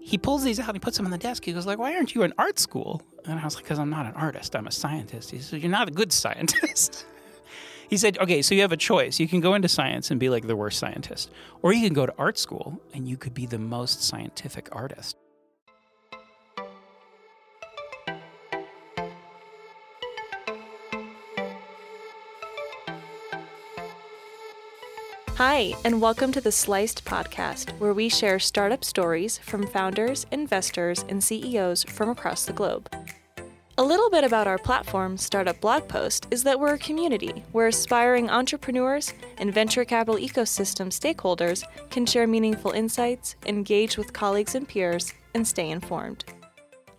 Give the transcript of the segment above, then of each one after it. he pulls these out and he puts them on the desk. He goes like, why aren't you in art school? And I was like, because I'm not an artist. I'm a scientist. He said, you're not a good scientist. He said, okay, so you have a choice. You can go into science and be like the worst scientist, or you can go to art school and you could be the most scientific artist. Hi, and welcome to the Sliced podcast, where we share startup stories from founders, investors, and CEOs from across the globe. A little bit about our platform, Startup Blogpost, is that we're a community where aspiring entrepreneurs and venture capital ecosystem stakeholders can share meaningful insights, engage with colleagues and peers, and stay informed.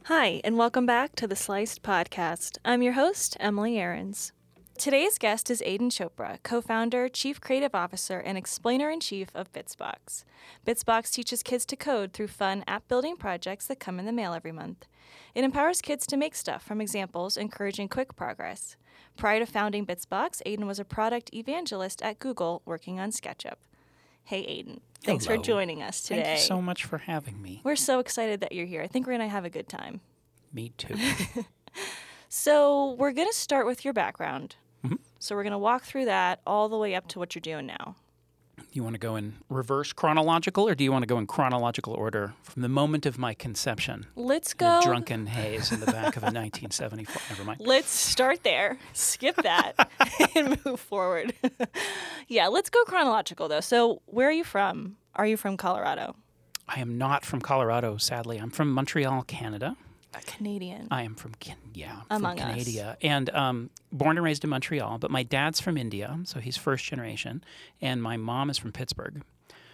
Hi, and welcome back to the Sliced podcast. I'm your host, Emily Ahrens. Today's guest is Aidan Chopra, co-founder, chief creative officer, and explainer-in-chief of Bitsbox. Bitsbox teaches kids to code through fun app-building projects that come in the mail every month. It empowers kids to make stuff from examples, encouraging quick progress. Prior to founding Bitsbox, Aidan was a product evangelist at Google working on SketchUp. Hey, Aidan. Thanks for joining us today. Thank you so much for having me. We're so excited that you're here. I think we're going to have a good time. Me too. So we're going to start with your background. Mm-hmm. So we're going to walk through that all the way up to what you're doing now. Do you want to go in reverse chronological, or do you want to go in chronological order from the moment of my conception? Let's go. A drunken haze in the back of a 1974. Never mind. Let's start there, skip that, and move forward. Yeah, let's go chronological, though. So where are you from? Are you from Colorado? I am not from Colorado, sadly. I'm from Montreal, Canada. A Canadian. I am from Canada. And born and raised in Montreal, but my dad's from India, so he's first generation, and my mom is from Pittsburgh.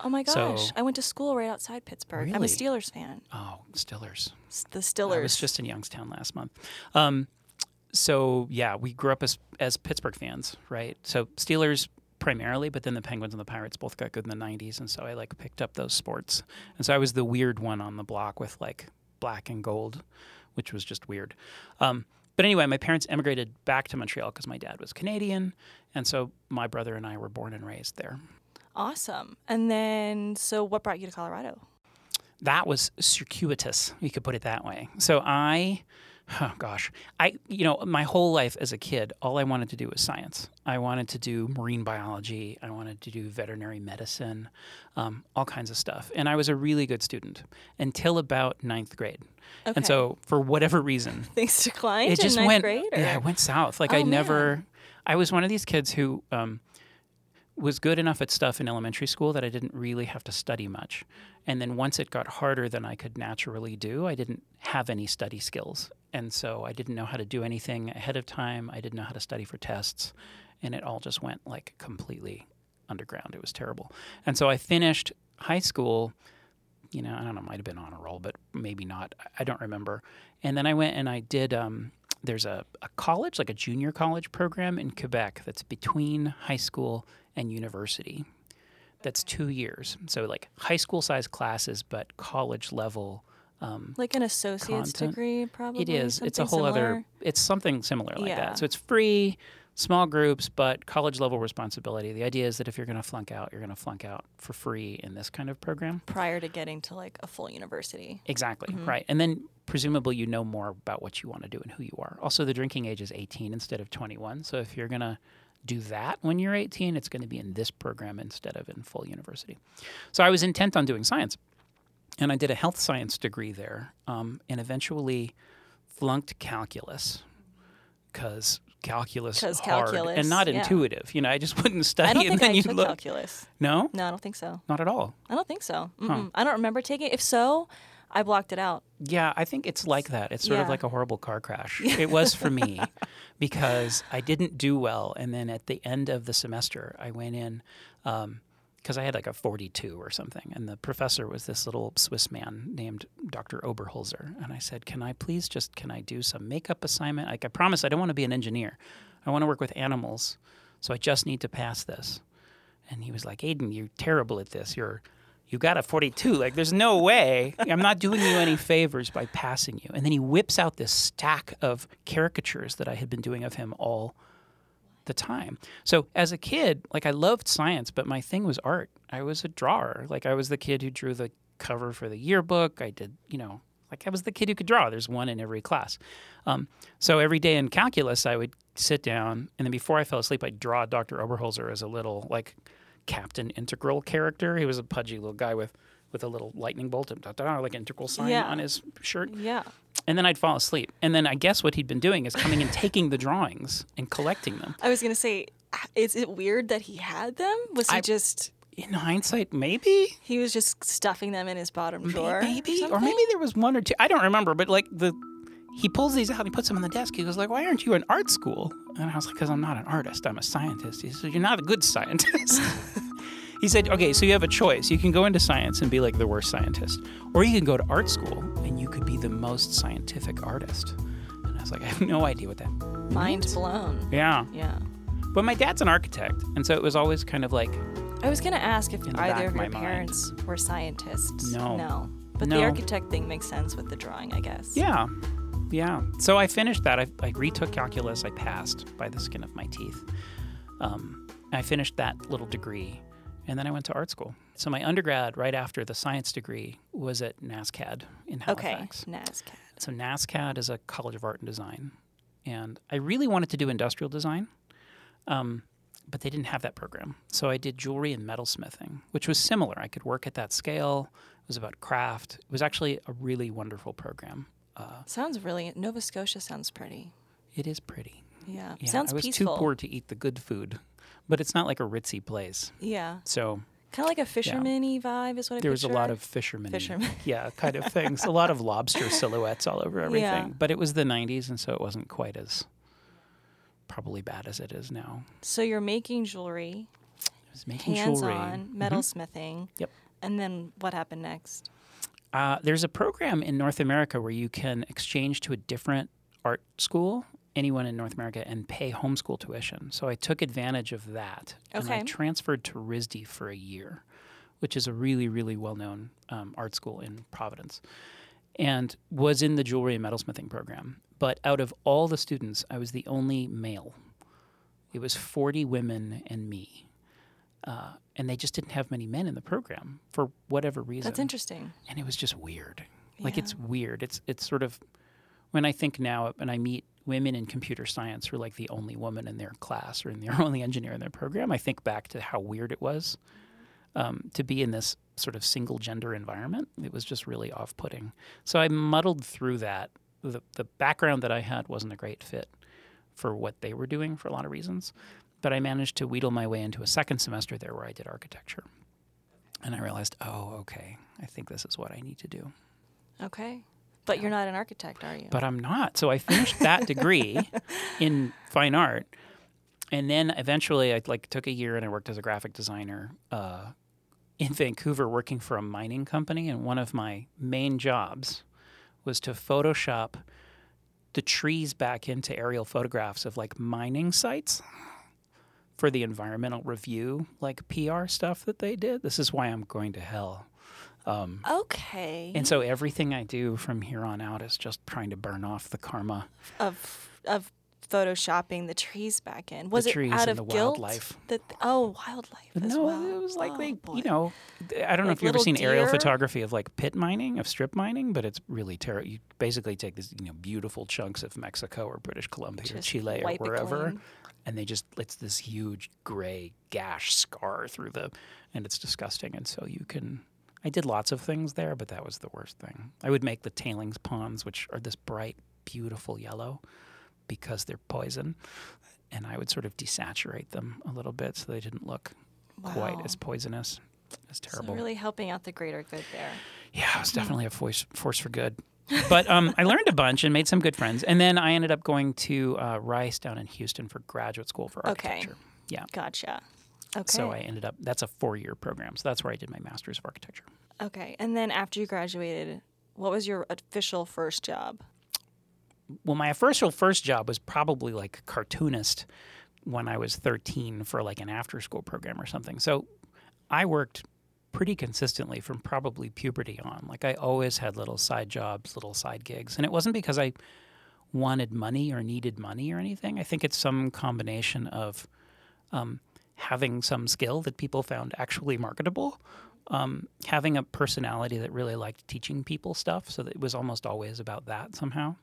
Oh my gosh. So, I went to school right outside Pittsburgh. Really? I'm a Steelers fan. Oh, Steelers. The Steelers. I was just in Youngstown last month. So, yeah, we grew up as Pittsburgh fans, right? So Steelers primarily, but then the Penguins and the Pirates both got good in the 90s, and so I, like, picked up those sports. And so I was the weird one on the block with, like, black and gold, which was just weird. But anyway, my parents emigrated back to Montreal because my dad was Canadian, and so my brother and I were born and raised there. Awesome. And then, so what brought you to Colorado? That was circuitous, you could put it that way. So my whole life as a kid, all I wanted to do was science. I wanted to do marine biology. I wanted to do veterinary medicine, all kinds of stuff. And I was a really good student until about ninth grade. Okay. And so for whatever reason, things declined. It just went. Grade, or? Yeah, it went south. Like I was one of these kids who was good enough at stuff in elementary school that I didn't really have to study much. And then once it got harder than I could naturally do, I didn't have any study skills. And so I didn't know how to do anything ahead of time. I didn't know how to study for tests. And it all just went like completely underground. It was terrible. And so I finished high school, I don't know, might have been on a roll, but maybe not. I don't remember. And then I went and I did there's a college, like a junior college program in Quebec that's between high school and university. That's 2 years. So like high school size classes, but college level. Like an associate's degree, probably? It is. It's a whole other, it's something similar like that. So it's free, small groups, but college level responsibility. The idea is that if you're going to flunk out, you're going to flunk out for free in this kind of program. Prior to getting to like a full university. Exactly. Mm-hmm. Right. And then presumably you know more about what you want to do and who you are. Also, the drinking age is 18 instead of 21. So if you're going to do that when you're 18, it's going to be in this program instead of in full university. So I was intent on doing science, and I did a health science degree there, and eventually flunked calculus because calculus is hard and not intuitive. I just wouldn't study. I don't think I took calculus. No? No, I don't think so. Not at all? I don't think so. Huh. I don't remember taking it. If so, I blocked it out. Yeah, I think it's like that. It's sort of like a horrible car crash. It was for me because I didn't do well. And then at the end of the semester, I went in because I had like a 42 or something. And the professor was this little Swiss man named Dr. Oberholzer. And I said, can I do some makeup assignment? Like, I promise I don't want to be an engineer. I want to work with animals. So I just need to pass this. And he was like, Aidan, you're terrible at this. You got a 42. Like, there's no way. I'm not doing you any favors by passing you. And then he whips out this stack of caricatures that I had been doing of him all the time. So as a kid, like, I loved science, but my thing was art. I was a drawer. Like, I was the kid who drew the cover for the yearbook. I did, you know, like I was the kid who could draw. There's one in every class. So every day in calculus, I would sit down, and then before I fell asleep, I'd draw Dr. Oberholzer as a little, like, Captain Integral character. He was a pudgy little guy with a little lightning bolt, and like integral sign on his shirt. Yeah. And then I'd fall asleep. And then I guess what he'd been doing is coming and taking the drawings and collecting them. I was going to say, is it weird that he had them? Was he just... In hindsight, maybe? He was just stuffing them in his bottom drawer. Maybe. Or maybe there was one or two. I don't remember, but like he pulls these out and he puts them on the desk. He goes like, why aren't you in art school? And I was like, because I'm not an artist. I'm a scientist. He said, you're not a good scientist. He said, okay, so you have a choice. You can go into science and be like the worst scientist. Or you can go to art school and you could be the most scientific artist. And I was like, I have no idea what that means. Mind blown. Yeah. Yeah. But my dad's an architect. And so it was always kind of like... I was going to ask if either of your parents were scientists. No. But the architect thing makes sense with the drawing, I guess. Yeah. Yeah. So I finished that. I retook calculus. I passed by the skin of my teeth. I finished that little degree. And then I went to art school. So my undergrad, right after the science degree, was at NSCAD in Halifax. Okay, NSCAD. So NSCAD is a college of art and design. And I really wanted to do industrial design, but they didn't have that program. So I did jewelry and metalsmithing, which was similar. I could work at that scale. It was about craft. It was actually a really wonderful program. Nova Scotia sounds pretty. It is pretty. Yeah. Sounds peaceful. I was too poor to eat the good food. But it's not like a ritzy place. Yeah. So kind of like a fisherman-y vibe is what I pictured. There was a lot of fisherman-y kind of things. A lot of lobster silhouettes all over everything. Yeah. But it was the 90s, and so it wasn't quite as probably bad as it is now. So you're making jewelry. I was making jewelry. Hands-on, metalsmithing. Mm-hmm. Yep. And then what happened next? There's a program in North America where you can exchange to a different art school, anyone in North America, and pay homeschool tuition. So I took advantage of that. Okay. And I transferred to RISD for a year, which is a really, really well-known art school in Providence, and was in the jewelry and metalsmithing program. But out of all the students, I was the only male. It was 40 women and me. And they just didn't have many men in the program for whatever reason. That's interesting. And it was just weird. Yeah. Like, it's weird. It's sort of, when I think now and I meet women in computer science who are like the only woman in their class or in their only engineer in their program, I think back to how weird it was to be in this sort of single gender environment. It was just really off-putting. So I muddled through that. The background that I had wasn't a great fit for what they were doing for a lot of reasons, but I managed to wheedle my way into a second semester there where I did architecture. And I realized, oh, okay, I think this is what I need to do. Okay. But you're not an architect, are you? But I'm not. So I finished that degree in fine art. And then eventually I took a year and I worked as a graphic designer in Vancouver working for a mining company. And one of my main jobs was to Photoshop the trees back into aerial photographs of like mining sites for the environmental review, like PR stuff that they did. This is why I'm going to hell. Okay. And so everything I do from here on out is just trying to burn off the karma of photoshopping the trees back in. Was it out of guilt? Wildlife. No, it was like I don't know if you've ever seen aerial photography of like pit mining, of strip mining, but it's really terrible. You basically take these beautiful chunks of Mexico or British Columbia or Chile or wherever, and it's this huge gray gash scar through and it's disgusting. And so I did lots of things there, but that was the worst thing. I would make the tailings ponds, which are this bright, beautiful yellow, because they're poison, and I would sort of desaturate them a little bit so they didn't look quite as poisonous. It's terrible. So really helping out the greater good there. Yeah, it was definitely a force for good. But I learned a bunch and made some good friends, and then I ended up going to Rice down in Houston for graduate school for architecture. Okay. Yeah. Gotcha. Okay. So I ended up, that's a 4-year program. So that's where I did my master's of architecture. Okay. And then after you graduated, what was your official first job? Well, my official first job was probably like cartoonist when I was 13 for like an after school program or something. So I worked pretty consistently from probably puberty on. Like I always had little side jobs, little side gigs. And it wasn't because I wanted money or needed money or anything. I think it's some combination of having some skill that people found actually marketable having a personality that really liked teaching people stuff. So it was almost always about that somehow.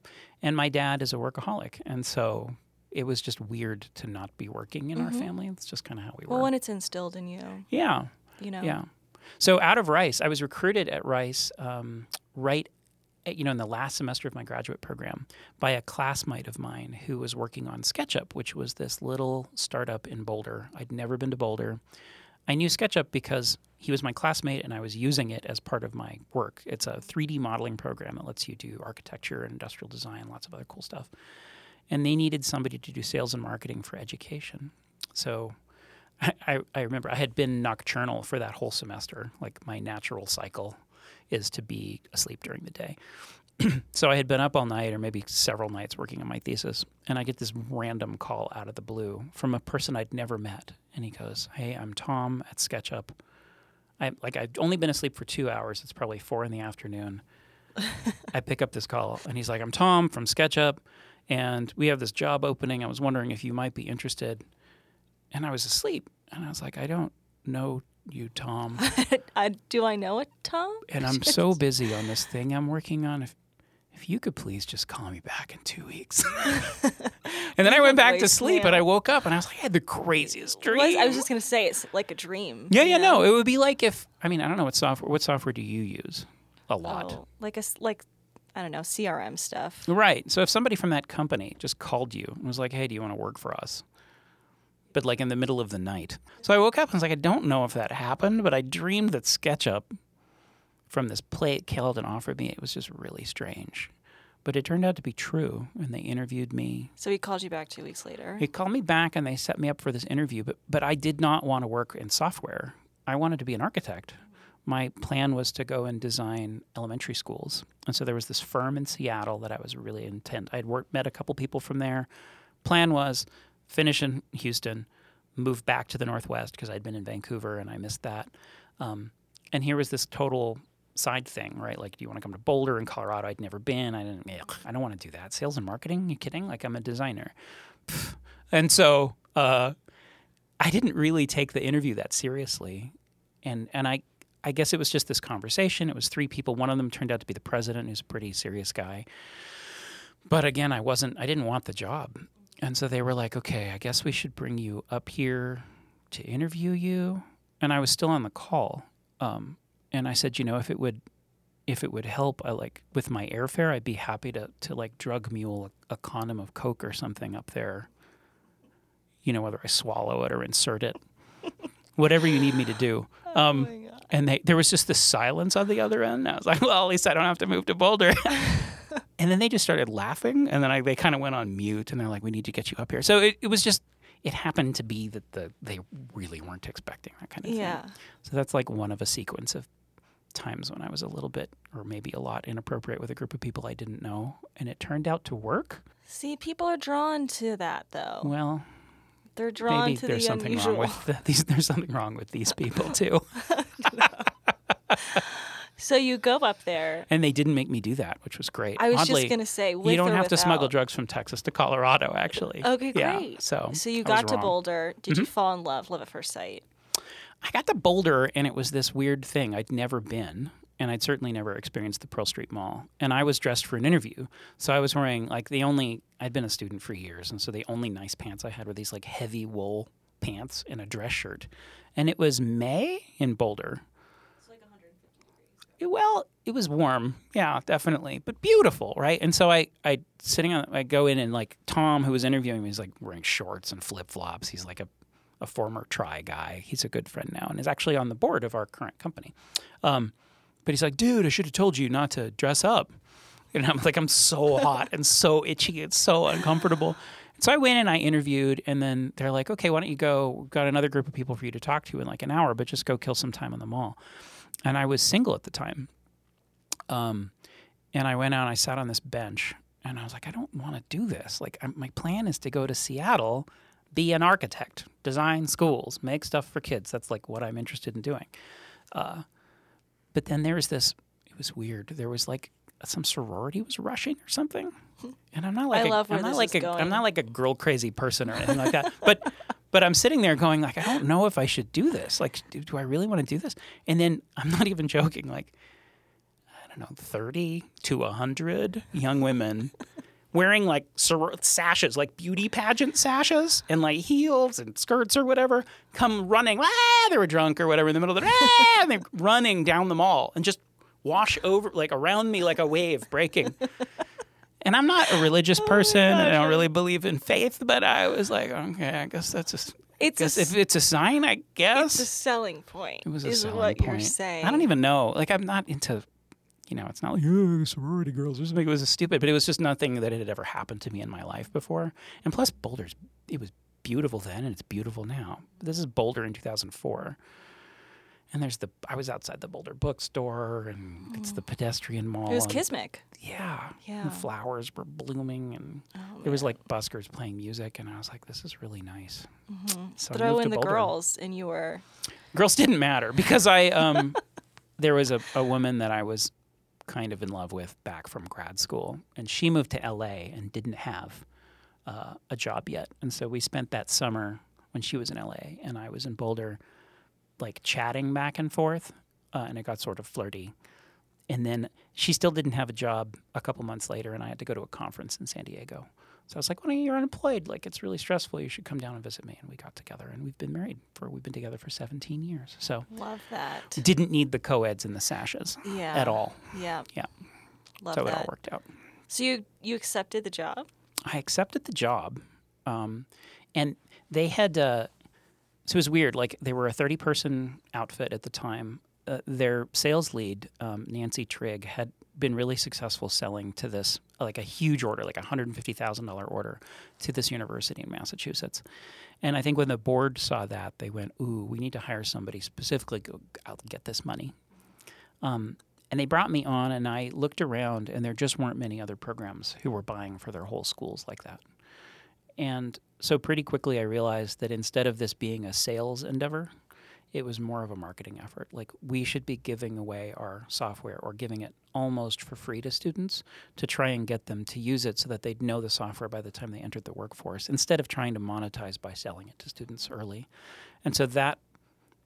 And my dad is a workaholic. And so it was just weird to not be working in our family. It's just kind of how we were. Well, and it's instilled in you. Yeah. You know? Yeah. So out of Rice, I was recruited at Rice right in the last semester of my graduate program by a classmate of mine who was working on SketchUp, which was this little startup in Boulder. I'd never been to Boulder. I knew SketchUp because he was my classmate and I was using it as part of my work. It's a 3D modeling program that lets you do architecture and industrial design, lots of other cool stuff. And they needed somebody to do sales and marketing for education. So I remember I had been nocturnal for that whole semester. Like my natural cycle is to be asleep during the day. So I had been up all night or maybe several nights working on my thesis, and I get this random call out of the blue from a person I'd never met. And he goes, "Hey, I'm Tom at SketchUp. I've only been asleep for 2 hours. It's probably 4 p.m. I pick up this call, and he's like, "I'm Tom from SketchUp, and we have this job opening. I was wondering if you might be interested." And I was asleep, and I was like, "I don't know you, Tom." Do I know it, Tom? And I'm so busy on this thing I'm working on. If you could please just call me back in 2 weeks. And then I went back to sleep, and I woke up, and I was like, I had the craziest dream. I was just going to say, it's like a dream. Yeah, no. It would be like if, I don't know what software do you use a lot? Oh, CRM stuff. Right. So if somebody from that company just called you and was like, "Hey, do you want to work for us?" But in the middle of the night. So I woke up and was like, I don't know if that happened, but I dreamed that SketchUp from this play it killed and offered me. It was just really strange. But it turned out to be true, and they interviewed me. So he called you back 2 weeks later. He called me back, and they set me up for this interview, but I did not want to work in software. I wanted to be an architect. My plan was to go and design elementary schools. And so there was this firm in Seattle that I was really intent. I'd met a couple people from there. Plan was finish in Houston, move back to the Northwest because I'd been in Vancouver and I missed that. And here was this total side thing, right? Do you want to come to Boulder in Colorado? I'd never been. I don't want to do that. Sales and marketing? You kidding? I'm a designer. And so I didn't really take the interview that seriously. And I guess it was just this conversation. It was 3 people. One of them turned out to be the president, who's a pretty serious guy. But again, I didn't want the job. And so they were like, "Okay, I guess we should bring you up here to interview you." And I was still on the call, and I said, if it would help, with my airfare, I'd be happy to drug mule a condom of Coke or something up there. Whether I swallow it or insert it, whatever you need me to do. Oh my God. And there was just this silence on the other end. I was like, well, at least I don't have to move to Boulder. And then they just started laughing, and then they kind of went on mute, and they're like, "We need to get you up here." So it was just, it happened to be that they really weren't expecting that kind of thing. Yeah. So that's one of a sequence of times when I was a little bit, or maybe a lot, inappropriate with a group of people I didn't know, and it turned out to work. See, people are drawn to that, though. Well, they're drawn to the unusual. Maybe there's something wrong with these people too. So you go up there. And they didn't make me do that, which was great. I was just going to say, with you don't have to smuggle drugs from Texas to Colorado, actually. Okay, great. Yeah, so you got to Boulder. Did you fall in love at first sight? I got to Boulder, and it was this weird thing. I'd never been, and I'd certainly never experienced the Pearl Street Mall. And I was dressed for an interview. So I was wearing, I'd been a student for years, and so the only nice pants I had were these, heavy wool pants and a dress shirt. And it was May in Boulder. Well, it was warm, yeah, definitely, but beautiful, right? And so I go in and Tom, who was interviewing me, is wearing shorts and flip flops. He's a former Try guy. He's a good friend now and is actually on the board of our current company. But he's like, "Dude, I should have told you not to dress up." And I'm like, I'm so hot and so itchy and so uncomfortable. So I went and I interviewed, and then they're like, "Okay, why don't you go? We've got another group of people for you to talk to in an hour, but just go kill some time on the mall." And I was single at the time. And I went out and I sat on this bench, and I was like, I don't want to do this. My plan is to go to Seattle, be an architect, design schools, make stuff for kids. That's what I'm interested in doing. But then there was this, it was weird. There was some sorority was rushing or something. And I'm not like a girl crazy person or anything like that. But But I'm sitting there going like, I don't know if I should do this. Like, do I really want to do this? And then I'm not even joking. Like, I don't know, 30 to 100 young women wearing like sashes, like beauty pageant sashes, and like heels and skirts or whatever, come running. Ah, they were drunk or whatever in the middle of the and they're running down the mall and just wash over like around me like a wave breaking. And I'm not a religious person. I don't really believe in faith, but I was like, okay, I guess that's just. If it's a sign, I guess. It's a selling point. It was a selling point. Is what you're saying. I don't even know. Like, I'm not into. You know, it's not like, oh, sorority girls or something. It was stupid, but it was just nothing that had ever happened to me in my life before. And plus, Boulder's, it was beautiful then, and it's beautiful now. This is Boulder in 2004. And I was outside the Boulder bookstore, and it's the pedestrian mall. It was Kismic. Yeah. The flowers were blooming, and there was like buskers playing music, and I was like, this is really nice. Mm-hmm. So throw in the Boulder. Girls, and you were. Girls didn't matter because I, there was a woman that I was kind of in love with back from grad school, and she moved to LA and didn't have a job yet, and so we spent that summer when she was in LA and I was in Boulder, like chatting back and forth, and it got sort of flirty. And then she still didn't have a job a couple months later, and I had to go to a conference in San Diego, so I was like, well, you're unemployed, like it's really stressful, you should come down and visit me. And we got together, and we've been together for 17 years. So love that. Didn't need the co-eds and the sashes at all. Yeah. Love so that. It all worked out. So you accepted the job? I accepted the job. And they had so it was weird, like they were a 30-person outfit at the time. Their sales lead, Nancy Trigg, had been really successful selling to this, like a huge order, like a $150,000 order to this university in Massachusetts. And I think when the board saw that, they went, ooh, we need to hire somebody specifically go out and get this money. And they brought me on, and I looked around, and there just weren't many other programs who were buying for their whole schools like that. And so pretty quickly I realized that instead of this being a sales endeavor, it was more of a marketing effort. Like, we should be giving away our software or giving it almost for free to students to try and get them to use it so that they'd know the software by the time they entered the workforce, instead of trying to monetize by selling it to students early. And so that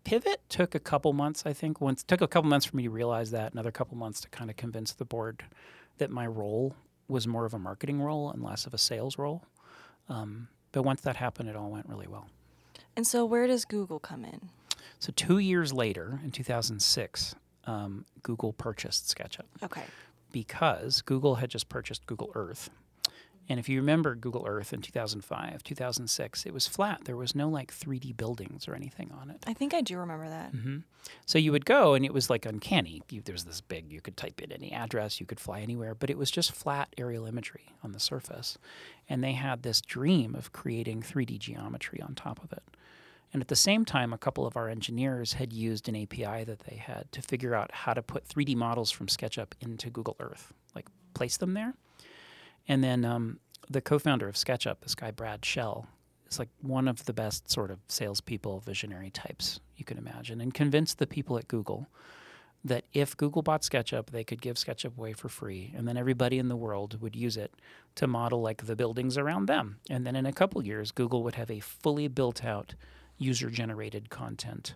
pivot took a couple months, I think. It took a couple months for me to realize that, another couple months to kind of convince the board that my role was more of a marketing role and less of a sales role. But once that happened, it all went really well. And so where does Google come in? So 2 years later, in 2006, Google purchased SketchUp. Okay. Because Google had just purchased Google Earth. And if you remember Google Earth in 2005, 2006, it was flat. There was no, like, 3D buildings or anything on it. I think I do remember that. Mm-hmm. So you would go, and it was, like, uncanny. There was this big, you could type in any address, you could fly anywhere, but it was just flat aerial imagery on the surface. And they had this dream of creating 3D geometry on top of it. And at the same time, a couple of our engineers had used an API that they had to figure out how to put 3D models from SketchUp into Google Earth, like place them there. And then the co-founder of SketchUp, this guy Brad Schell, is like one of the best sort of salespeople, visionary types you can imagine, and convinced the people at Google that if Google bought SketchUp, they could give SketchUp away for free, and then everybody in the world would use it to model like the buildings around them. And then in a couple years, Google would have a fully built-out user-generated content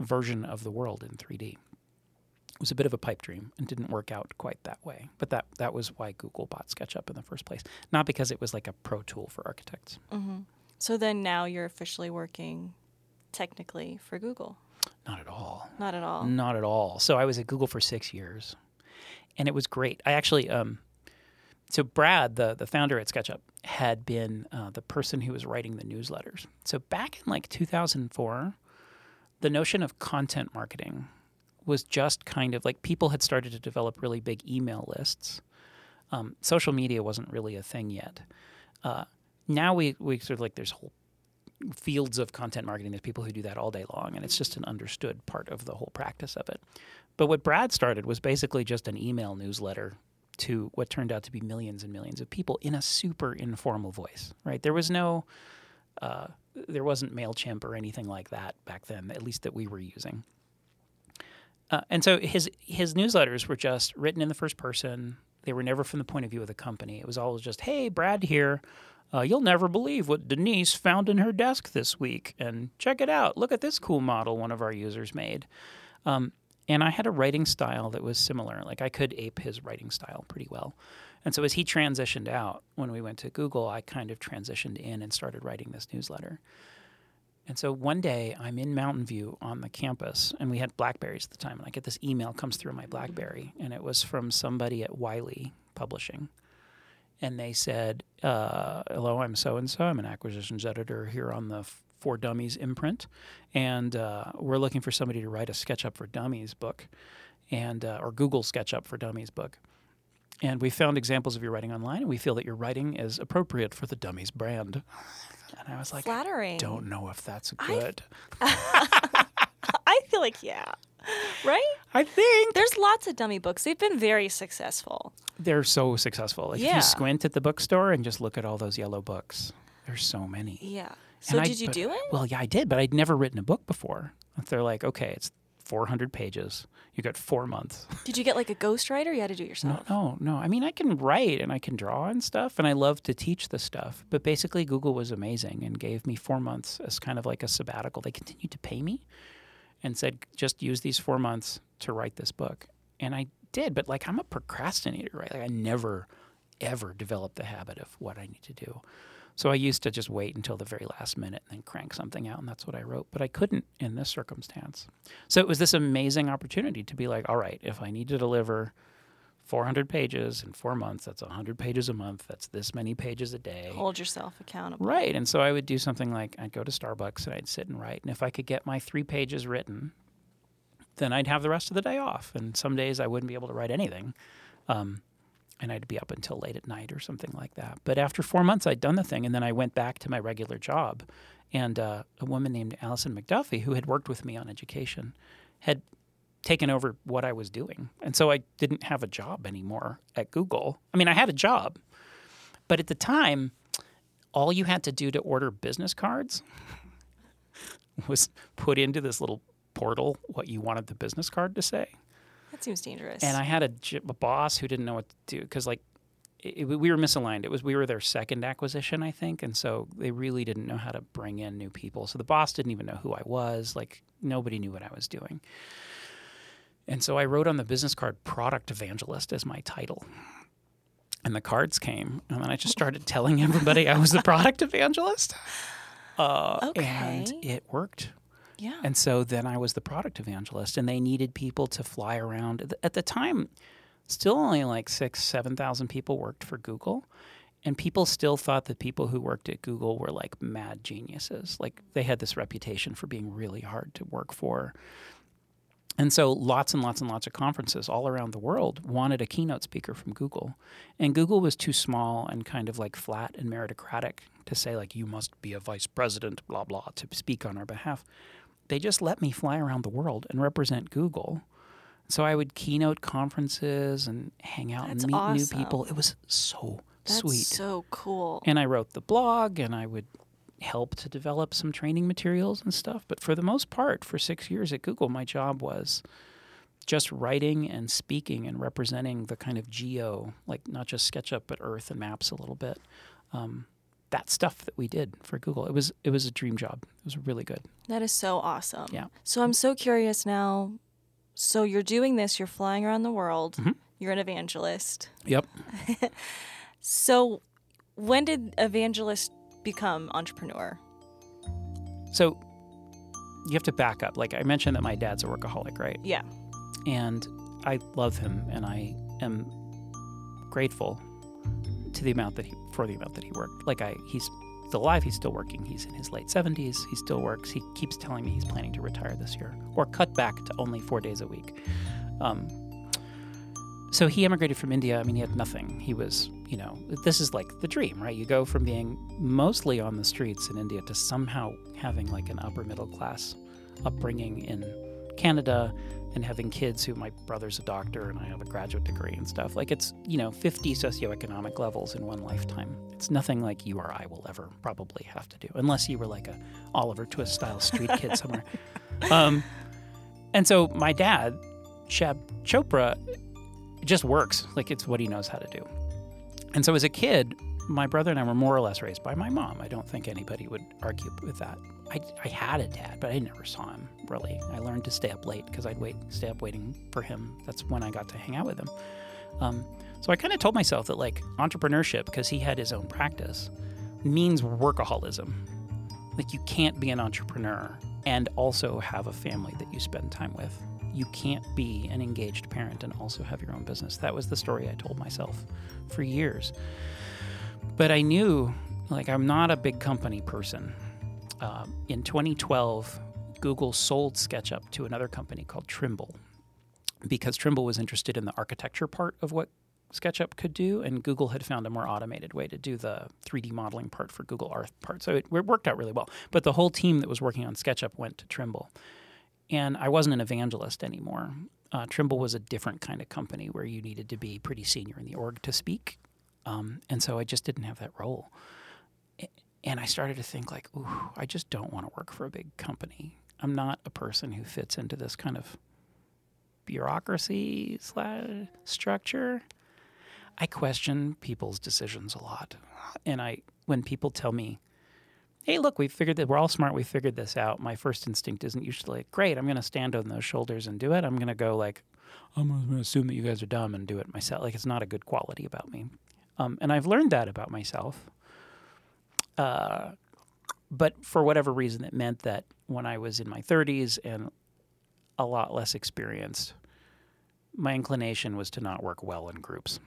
version of the world in 3D. It was a bit of a pipe dream and didn't work out quite that way. But that was why Google bought SketchUp in the first place, not because it was like a pro tool for architects. Mm-hmm. So then now you're officially working technically for Google. Not at all. So I was at Google for 6 years, and it was great. I actually so Brad, the founder at SketchUp, had been the person who was writing the newsletters. So back in like 2004, the notion of content marketing was just kind of like people had started to develop really big email lists. Social media wasn't really a thing yet. Now we sort of like there's whole fields of content marketing. There's people who do that all day long, and it's just an understood part of the whole practice of it. But what Brad started was basically just an email newsletter to what turned out to be millions and millions of people in a super informal voice, right? There was no, there wasn't MailChimp or anything like that back then, at least that we were using. And so his newsletters were just written in the first person. They were never from the point of view of the company. It was always just, hey, Brad here. You'll never believe what Denise found in her desk this week. And check it out. Look at this cool model one of our users made. And I had a writing style that was similar. Like, I could ape his writing style pretty well. And so as he transitioned out, when we went to Google, I kind of transitioned in and started writing this newsletter. And so one day I'm in Mountain View on the campus, and we had Blackberries at the time. And I get this email, comes through my Blackberry, and it was from somebody at Wiley Publishing. And they said, hello, I'm so-and-so. I'm an acquisitions editor here on the For Dummies imprint. And we're looking for somebody to write a SketchUp for Dummies book, and or Google SketchUp for Dummies book. And we found examples of your writing online, and we feel that your writing is appropriate for the Dummies brand. And I was like, flattering. I don't know if that's good. I feel like, yeah. Right? I think. There's lots of dummy books. They've been very successful. They're so successful. Like, yeah. If you squint at the bookstore and just look at all those yellow books, there's so many. Yeah. So did you do it? Well, yeah, I did, but I'd never written a book before. They're like, okay, it's 400 pages. You got 4 months. Did you get like a ghostwriter? You had to do it yourself? No. I mean, I can write and I can draw and stuff, and I love to teach this stuff. But basically, Google was amazing and gave me 4 months as kind of like a sabbatical. They continued to pay me and said, just use these 4 months to write this book. And I did, but like, I'm a procrastinator, right? Like, I never, ever developed the habit of what I need to do. So I used to just wait until the very last minute and then crank something out, and that's what I wrote. But I couldn't in this circumstance. So it was this amazing opportunity to be like, all right, if I need to deliver 400 pages in 4 months, that's 100 pages a month, that's this many pages a day. Hold yourself accountable. Right. And so I would do something like, I'd go to Starbucks and I'd sit and write. And if I could get my 3 pages written, then I'd have the rest of the day off. And some days I wouldn't be able to write anything. And I'd be up until late at night or something like that. But after 4 months, I'd done the thing, and then I went back to my regular job. And a woman named Allison McDuffie, who had worked with me on education, had taken over what I was doing. And so I didn't have a job anymore at Google. I mean, I had a job, but at the time, all you had to do to order business cards was put into this little portal what you wanted the business card to say. That seems dangerous. And I had a boss who didn't know what to do because, like, we were misaligned. We were their second acquisition, I think, and so they really didn't know how to bring in new people. So the boss didn't even know who I was. Like, nobody knew what I was doing. And so I wrote on the business card "Product Evangelist" as my title. And the cards came, and then I just started telling everybody I was the product evangelist. Okay. And it worked. Yeah. And so then I was the product evangelist, and they needed people to fly around. At the time, still only like 7,000 people worked for Google, and people still thought that people who worked at Google were like mad geniuses. Like, they had this reputation for being really hard to work for. And so lots and lots and lots of conferences all around the world wanted a keynote speaker from Google. And Google was too small and kind of like flat and meritocratic to say, like, you must be a vice president, blah, blah, to speak on our behalf. They just let me fly around the world and represent Google. So I would keynote conferences and hang out and meet awesome. New people. It was so sweet. That's so cool. And I wrote the blog, and I would help to develop some training materials and stuff. But for the most part, for 6 years at Google, my job was just writing and speaking and representing the kind of geo, like not just SketchUp, but Earth and maps a little bit. That stuff that we did for Google. It was a dream job. It was really good. That is so awesome. Yeah. So I'm so curious now. So you're doing this. You're flying around the world. Mm-hmm. You're an evangelist. Yep. So when did evangelist become entrepreneur? So you have to back up. Like I mentioned that my dad's a workaholic, right? Yeah. And I love him, and I am grateful for the amount that he worked. Like he's still alive, he's still working. He's in his late 70s, he still works. He keeps telling me he's planning to retire this year or cut back to only 4 days a week. So he immigrated from India. I mean, he had nothing. He was, you know, this is like the dream, right? You go from being mostly on the streets in India to somehow having like an upper middle class upbringing in Canada and having kids who my brother's a doctor and I have a graduate degree and stuff. Like it's, you know, 50 socioeconomic levels in one lifetime. It's nothing like you or I will ever probably have to do, unless you were like a Oliver Twist style street kid somewhere. And so my dad, Shab Chopra, just works. Like it's what he knows how to do. And so as a kid, my brother and I were more or less raised by my mom. I don't think anybody would argue with that. I had a dad, but I never saw him, really. I learned to stay up late because I'd stay up waiting for him. That's when I got to hang out with him. So I kind of told myself that, like, entrepreneurship, because he had his own practice, means workaholism. Like, you can't be an entrepreneur and also have a family that you spend time with. You can't be an engaged parent and also have your own business. That was the story I told myself for years. But I knew, like, I'm not a big company person. In 2012, Google sold SketchUp to another company called Trimble, because Trimble was interested in the architecture part of what SketchUp could do, and Google had found a more automated way to do the 3D modeling part for Google Earth part. So it worked out really well. But the whole team that was working on SketchUp went to Trimble. And I wasn't an evangelist anymore. Trimble was a different kind of company where you needed to be pretty senior in the org to speak. And so I just didn't have that role. And I started to think, like, ooh, I just don't want to work for a big company. I'm not a person who fits into this kind of bureaucracy / structure. I question people's decisions a lot. And when people tell me, hey, look, we figured that we're all smart, we figured this out, my first instinct isn't usually, like, great, I'm going to stand on those shoulders and do it. I'm going to go, like, I'm going to assume that you guys are dumb and do it myself. Like, it's not a good quality about me. And I've learned that about myself. But for whatever reason, it meant that when I was in my 30s and a lot less experienced, my inclination was to not work well in groups.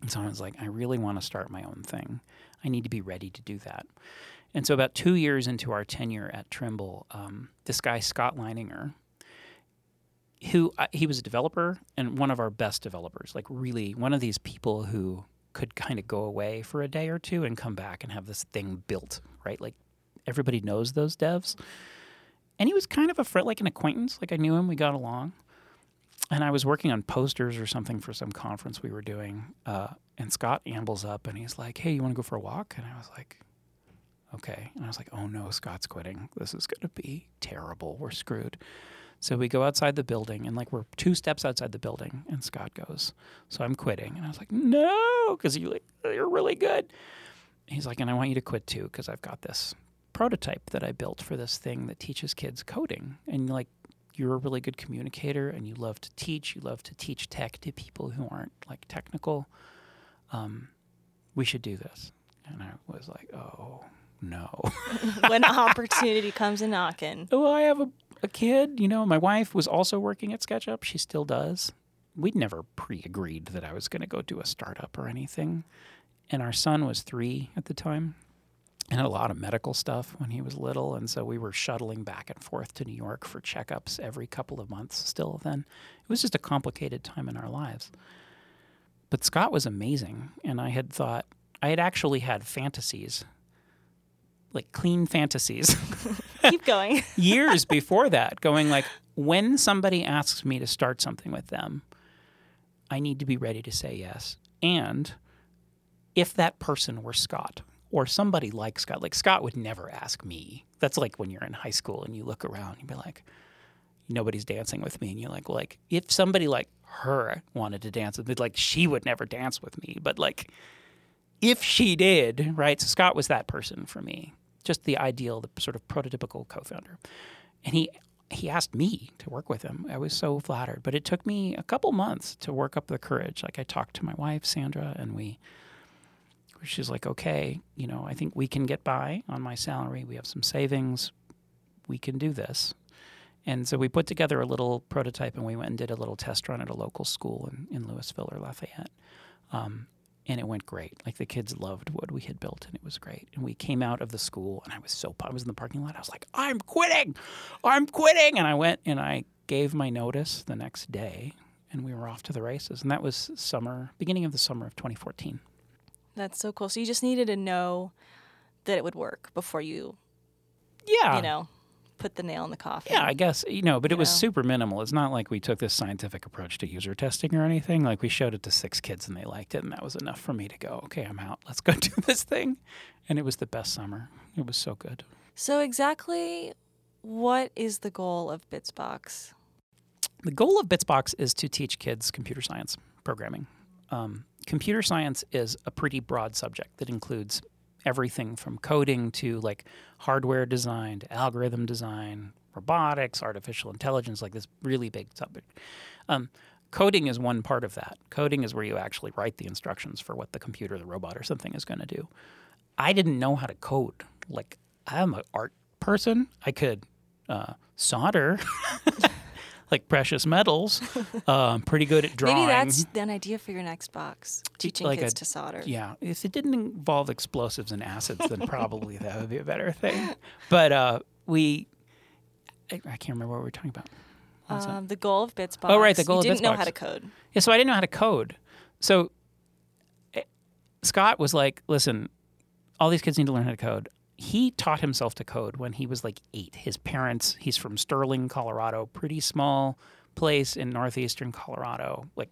And so I was like, I really want to start my own thing. I need to be ready to do that. And so about 2 years into our tenure at Trimble, this guy, Scott Leininger, he was a developer and one of our best developers, like really one of these people who could kind of go away for a day or two and come back and have this thing built, right? Like everybody knows those devs. And he was kind of a friend, like an acquaintance. Like I knew him, we got along. And I was working on posters or something for some conference we were doing, and Scott ambles up and he's like, hey, you want to go for a walk? And I was like, okay. And I was like, oh no, Scott's quitting. This is going to be terrible. We're screwed. So we go outside the building, and like we're 2 steps outside the building, and Scott goes, so I'm quitting. And I was like, no, because you're really good. He's like, and I want you to quit too, because I've got this prototype that I built for this thing that teaches kids coding. And like, you're a really good communicator and you love to teach. You love to teach tech to people who aren't like technical. We should do this. And I was like, oh, no. When opportunity comes a knocking. Well, I have a kid. You know, my wife was also working at SketchUp. She still does. We'd never pre-agreed that I was going to go do a startup or anything. And our son was 3 at the time. And a lot of medical stuff when he was little, and so we were shuttling back and forth to New York for checkups every couple of months still then. It was just a complicated time in our lives. But Scott was amazing, and I had actually had fantasies, like clean fantasies. Keep going. Years before that, going like, when somebody asks me to start something with them, I need to be ready to say yes. And if that person were Scott, or somebody like Scott would never ask me. That's like when you're in high school and you look around and you'd be like, nobody's dancing with me. And you're like, well, like, if somebody like her wanted to dance with me, like, she would never dance with me. But like, if she did, right? So Scott was that person for me. Just the ideal, the sort of prototypical co-founder. And he asked me to work with him. I was so flattered. But it took me a couple months to work up the courage. Like, I talked to my wife, Sandra, and she's like, okay, you know, I think we can get by on my salary. We have some savings. We can do this. And so we put together a little prototype, and we went and did a little test run at a local school in Louisville or Lafayette. And it went great. Like, the kids loved what we had built, and it was great. And we came out of the school, and I was in the parking lot. I was like, I'm quitting. And I went and I gave my notice the next day, and we were off to the races. And that was beginning of the summer of 2014. That's so cool. So you just needed to know that it would work before you, you know, put the nail in the coffin. Yeah, I guess, you know, but it was super minimal. It's not like we took this scientific approach to user testing or anything. Like, we showed it to 6 kids and they liked it, and that was enough for me to go, okay, I'm out. Let's go do this thing. And it was the best summer. It was so good. So exactly what is the goal of Bitsbox? The goal of Bitsbox is to teach kids computer science programming. computer science is a pretty broad subject that includes everything from coding to like hardware design to algorithm design, robotics, artificial intelligence, like this really big subject. Coding is one part of that. Coding is where you actually write the instructions for what the computer, the robot, or something is going to do. I didn't know how to code. Like, I'm an art person. I could solder, like precious metals. I'm pretty good at drawing. Maybe that's an idea for your next box, teaching like kids to solder. Yeah. If it didn't involve explosives and acids, then probably that would be a better thing. But I can't remember what we were talking about. The goal of Bitsbox. Oh, right, the goal of Bitsbox. You didn't know how to code. Yeah, so I didn't know how to code. So Scott was like, listen, all these kids need to learn how to code. He taught himself to code when he was like 8. His parents, he's from Sterling, Colorado, pretty small place in northeastern Colorado, like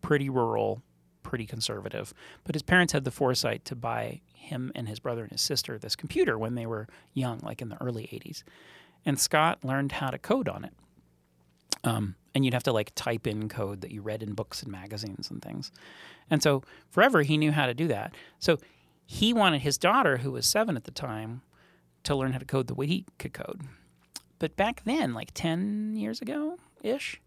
pretty rural, pretty conservative. But his parents had the foresight to buy him and his brother and his sister this computer when they were young, like in the early 80s. And Scott learned how to code on it. And you'd have to like type in code that you read in books and magazines and things. And so forever he knew how to do that. So he wanted his daughter, who was 7 at the time, to learn how to code the way he could code. But back then, like 10 years ago-ish,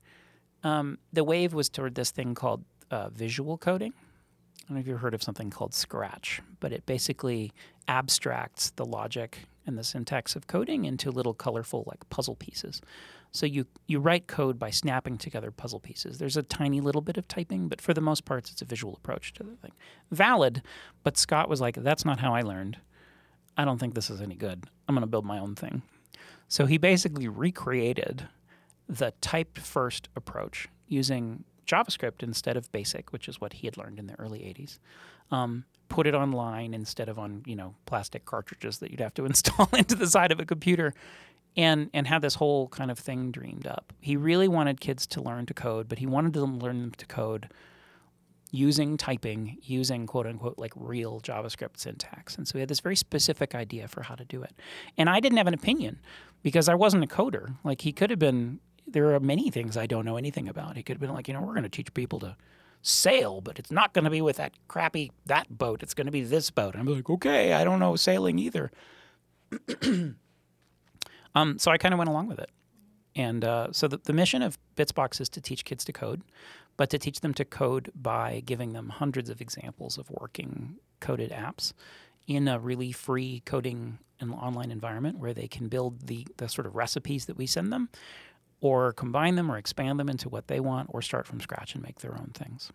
the wave was toward this thing called visual coding. I don't know if you've heard of something called Scratch, but it basically abstracts the logic and the syntax of coding into little colorful like puzzle pieces. So you write code by snapping together puzzle pieces. There's a tiny little bit of typing, but for the most part, it's a visual approach to the thing. Valid, but Scott was like, that's not how I learned. I don't think this is any good. I'm going to build my own thing. So he basically recreated the typed-first approach using JavaScript instead of BASIC, which is what he had learned in the early 80s. Put it online instead of on, plastic cartridges that you'd have to install into the side of a computer, and had this whole kind of thing dreamed up. He really wanted kids to learn to code, but he wanted them to learn to code using typing, using quote-unquote like real JavaScript syntax. And so he had this very specific idea for how to do it. And I didn't have an opinion because I wasn't a coder. Like he could have been, there are many things I don't know anything about. He could have been like, we're going to teach people to sail, but it's not going to be with that boat. It's going to be this boat. And I'm like, okay, I don't know sailing either. So I kind of went along with it. And so the mission of Bitsbox is to teach kids to code, but to teach them to code by giving them hundreds of examples of working coded apps in a really free coding and online environment where they can build the sort of recipes that we send them, or combine them or expand them into what they want, or start from scratch and make their own things.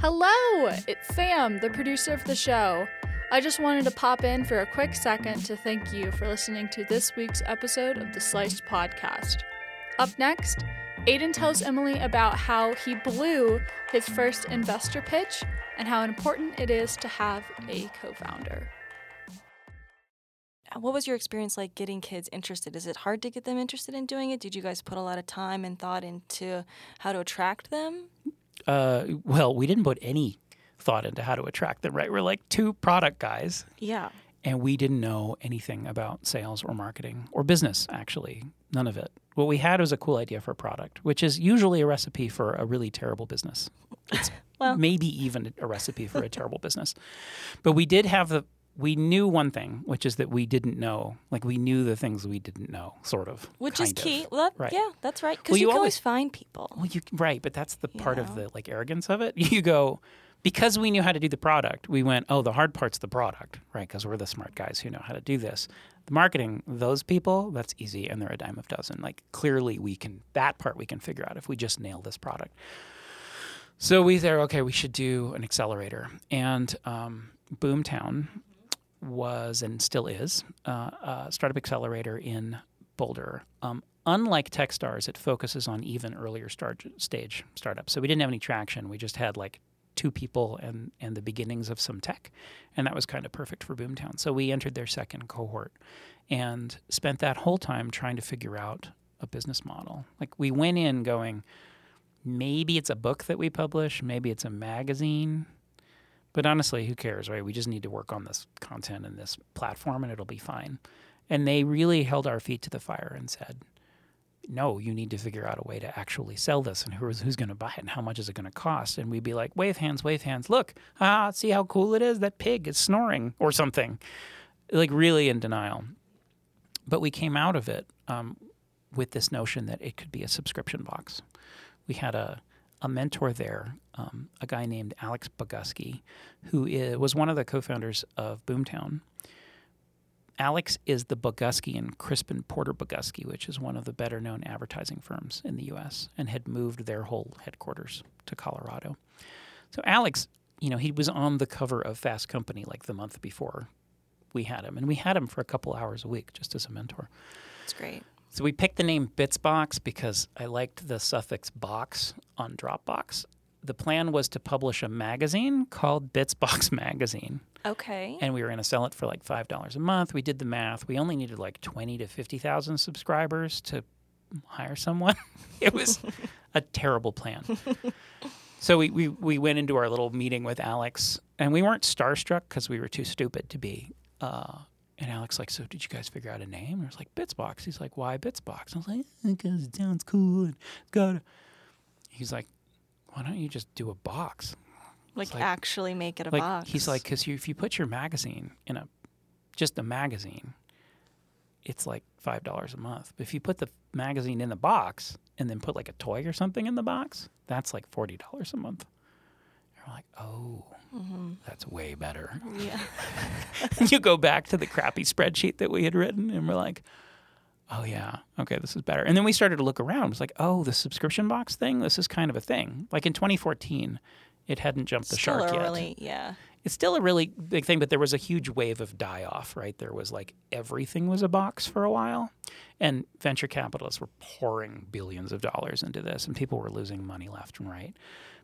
Hello, it's Sam, the producer of the show. I just wanted to pop in for a quick second to thank you for listening to this week's episode of the Sliced Podcast. Up next, Aidan tells Emily about how he blew his first investor pitch and how important it is to have a co-founder. What was your experience like getting kids interested? Is it hard to get them interested in doing it? Did you guys put a lot of time and thought into how to attract them? Well, we didn't put any thought into how to attract them, right? We're like two product guys. Yeah. And we didn't know anything about sales or marketing or business, actually. None of it. What we had was a cool idea for a product, which is usually a recipe for a really terrible business. It's maybe even a recipe for a terrible business. But we did have we knew one thing, which is that we didn't know. Like, we knew the things we didn't know, sort of. Which is key. Well, right. Yeah, that's right. Because you can always find people. Well, right, but that's the part of the, arrogance of it. You go, because we knew how to do the product, we went, the hard part's the product, right? Because we're the smart guys who know how to do this. The marketing, those people, that's easy, and they're a dime a dozen. Like, clearly that part we can figure out if we just nail this product. So we should do an accelerator. And Boomtown was and still is a startup accelerator in Boulder. Unlike Techstars, it focuses on even earlier stage startups. So we didn't have any traction. We just had like two people and the beginnings of some tech, and that was kind of perfect for Boomtown. So we entered their second cohort and spent that whole time trying to figure out a business model. Like we went in going, maybe it's a book that we publish, maybe it's a magazine. But honestly, who cares, right? We just need to work on this content and this platform, and it'll be fine. And they really held our feet to the fire and said, no, you need to figure out a way to actually sell this, and who's going to buy it, and how much is it going to cost? And we'd be like, wave hands, look, see how cool it is? That pig is snoring or something, like really in denial. But we came out of it with this notion that it could be a subscription box. We had a mentor there, a guy named Alex Bogusky, who was one of the co-founders of Boomtown. Alex is the Bogusky and Crispin Porter Bogusky, which is one of the better-known advertising firms in the U.S. and had moved their whole headquarters to Colorado. So Alex, you know, he was on the cover of Fast Company like the month before we had him, and we had him for a couple hours a week just as a mentor. That's great. So we picked the name Bitsbox because I liked the suffix box on Dropbox. The plan was to publish a magazine called Bitsbox Magazine. Okay. And we were going to sell it for like $5 a month. We did the math. We only needed like 20 to 50,000 subscribers to hire someone. It was a terrible plan. So we went into our little meeting with Alex, and we weren't starstruck because we were too stupid to be. And Alex like, so did you guys figure out a name? And I was like, Bitsbox. He's like, why Bitsbox? And I was like, because it sounds cool. He's like, why don't you just do a box? Like actually make it a box. He's like, because if you put your magazine in just a magazine, it's like $5 a month. But if you put the magazine in the box and then put like a toy or something in the box, that's like $40 a month. We're like, oh, that's way better. Yeah. You go back to the crappy spreadsheet that we had written, and we're like, oh, yeah, okay, this is better. And then we started to look around. It's like, oh, the subscription box thing, this is kind of a thing. Like in 2014, it hadn't jumped the shark yet. It's still a really big thing, but there was a huge wave of die-off, right? There was like everything was a box for a while, and venture capitalists were pouring billions of dollars into this, and people were losing money left and right.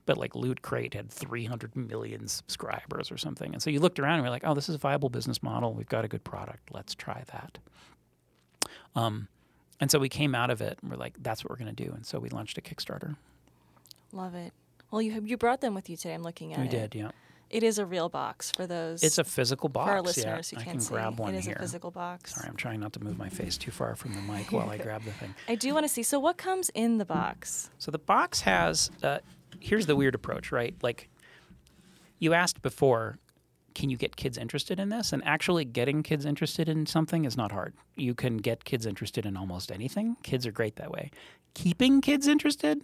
But like Loot Crate had 300 million subscribers or something. And so you looked around and were like, oh, this is a viable business model. We've got a good product. Let's try that. And so we came out of it and we're like, that's what we're going to do. And so we launched a Kickstarter. Love it. Well, you brought them with you today. I'm looking at it. We did, yeah. It is a real box for those. It's a physical box. For our listeners who can't see. I can grab one here. It is a physical box. Sorry, I'm trying not to move my face too far from the mic while I grab the thing. I do want to see. So what comes in the box? So the box has... here's the weird approach, right? Like, you asked before, can you get kids interested in this? And actually getting kids interested in something is not hard. You can get kids interested in almost anything. Kids are great that way. Keeping kids interested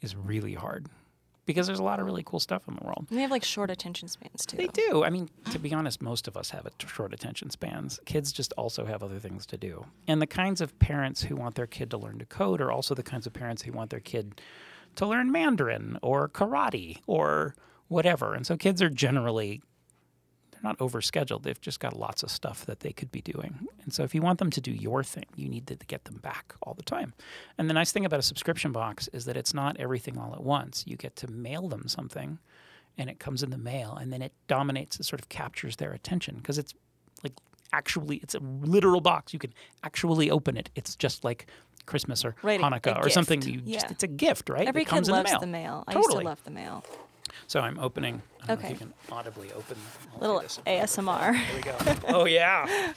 is really hard because there's a lot of really cool stuff in the world. And they have, like, short attention spans, too. They do. I mean, to be honest, most of us have short attention spans. Kids just also have other things to do. And the kinds of parents who want their kid to learn to code are also the kinds of parents who want their kid to learn Mandarin or karate or whatever. And so kids are generally, they're not overscheduled. They've just got lots of stuff that they could be doing. And so if you want them to do your thing, you need to get them back all the time. And the nice thing about a subscription box is that it's not everything all at once. You get to mail them something, and it comes in the mail, and then it dominates, it sort of captures their attention because it's like actually, it's a literal box. You can actually open it. It's just like Christmas or Hanukkah or something. It's a gift, right? Every kid loves the mail. I used to love the mail. So I'm opening. I don't know if you can audibly open. Little ASMR. There we go. Oh, yeah.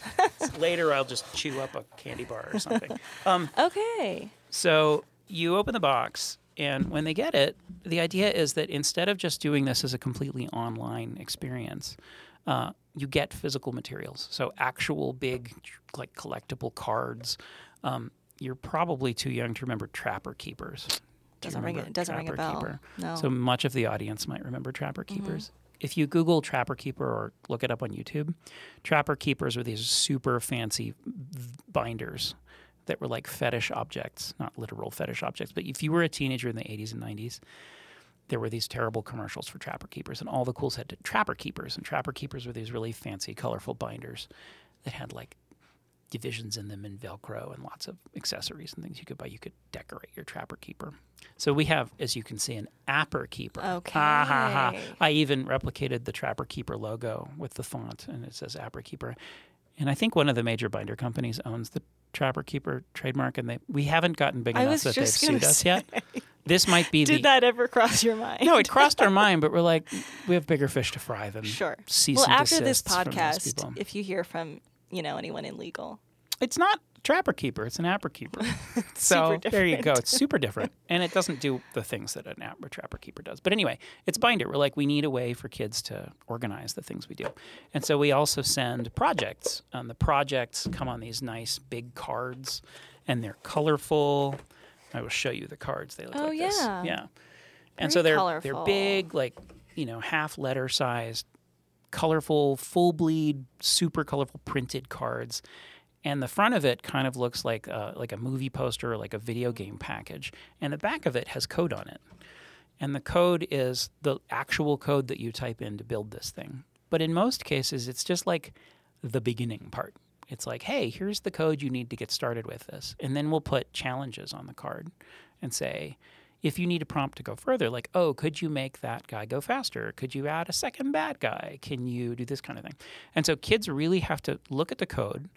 Later I'll just chew up a candy bar or something. Okay. So you open the box, and when they get it, the idea is that instead of just doing this as a completely online experience, you get physical materials. So actual big, like, collectible cards. You're probably too young to remember Trapper Keepers. Doesn't ring a bell. No. So much of the audience might remember Trapper Keepers. Mm-hmm. If you Google Trapper Keeper or look it up on YouTube, Trapper Keepers were these super fancy binders that were like fetish objects, not literal fetish objects. But if you were a teenager in the 80s and 90s, there were these terrible commercials for Trapper Keepers, and all the cools had Trapper Keepers. And Trapper Keepers were these really fancy, colorful binders that had like divisions in them and Velcro and lots of accessories and things you could buy. You could decorate your Trapper Keeper. So we have, as you can see, an Apper Keeper. Okay. I even replicated the Trapper Keeper logo with the font, and it says Apper Keeper. And I think one of the major binder companies owns the Trapper Keeper trademark, and we haven't gotten big enough that they've sued us yet. This might be Did that ever cross your mind? No, it crossed our mind, but we're like, we have bigger fish to fry than cease and desists from these people. After this podcast, if you hear from anyone in legal. It's not trapper keeper. It's an apper keeper. So there you go. It's super different. And it doesn't do the things that an apper trapper keeper does. But anyway, it's binder. We're like, we need a way for kids to organize the things we do. And so we also send projects. The projects come on these nice big cards, and they're colorful. I will show you the cards. They look like this. Oh, yeah. Yeah. And so they're big, like, you know, half letter sized, colorful, full bleed, super colorful printed cards. And the front of it kind of looks like a movie poster or like a video game package. And the back of it has code on it. And the code is the actual code that you type in to build this thing. But in most cases, it's just like the beginning part. It's like, hey, here's the code you need to get started with this. And then we'll put challenges on the card and say, if you need a prompt to go further, like, oh, could you make that guy go faster? Could you add a second bad guy? Can you do this kind of thing? And so kids really have to look at the code,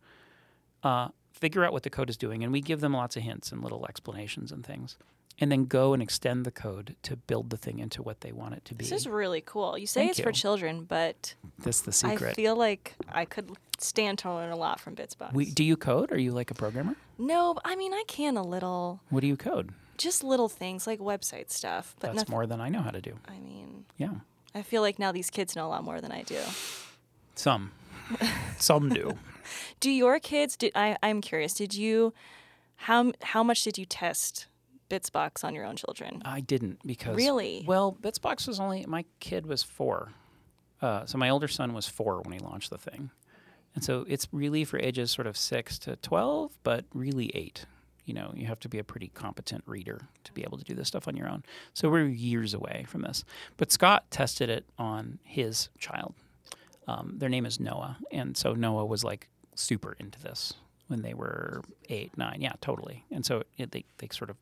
figure out what the code is doing, and we give them lots of hints and little explanations and things, and then go and extend the code to build the thing into what they want it to be. This is really cool. You say it's for children, but that's the secret. I feel like I could stand to learn a lot from Bitsbox. Do you code? Are you like a programmer? No, I mean, I can a little. What do you code? Just little things like website stuff. But that's nothing, more than I know how to do. I mean, yeah. I feel like now these kids know a lot more than I do. Some do. Do your kids? I'm curious. Did you? How much did you test Bitsbox on your own children? I didn't because really. Well, Bitsbox was only my kid was 4, so my older son was 4 when he launched the thing, and so it's really for ages sort of 6 to 12, but really 8. You know, you have to be a pretty competent reader to be able to do this stuff on your own. So we're years away from this. But Scott tested it on his child. Their name is Noah, and so Noah was like super into this when they were 8, 9, yeah, totally. And so they sort of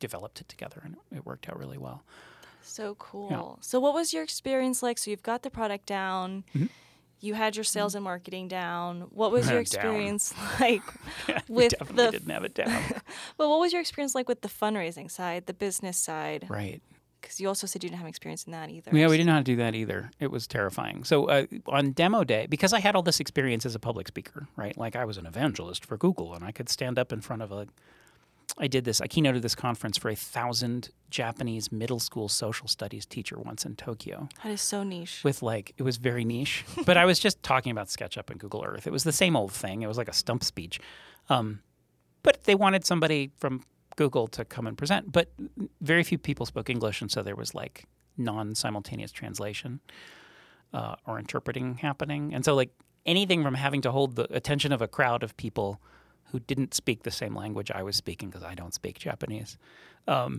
developed it together, and it worked out really well. So cool. Yeah. So what was your experience like? So you've got the product down. Mm-hmm. You had your sales and marketing down. What was your experience like with the... definitely didn't have it down. Well, what was your experience like with the fundraising side, the business side? Right. Because you also said you didn't have experience in that either. Yeah, we didn't know how to do that either. It was terrifying. So on demo day, because I had all this experience as a public speaker, right? Like I was an evangelist for Google, and I could stand up in front of I keynoted this conference for 1,000 Japanese middle school social studies teacher once in Tokyo. That is so niche. It was very niche. But I was just talking about SketchUp and Google Earth. It was the same old thing. It was like a stump speech. But they wanted somebody from Google to come and present. But very few people spoke English, and so there was like non-simultaneous translation or interpreting happening. And so like anything from having to hold the attention of a crowd of people who didn't speak the same language I was speaking because I don't speak Japanese. I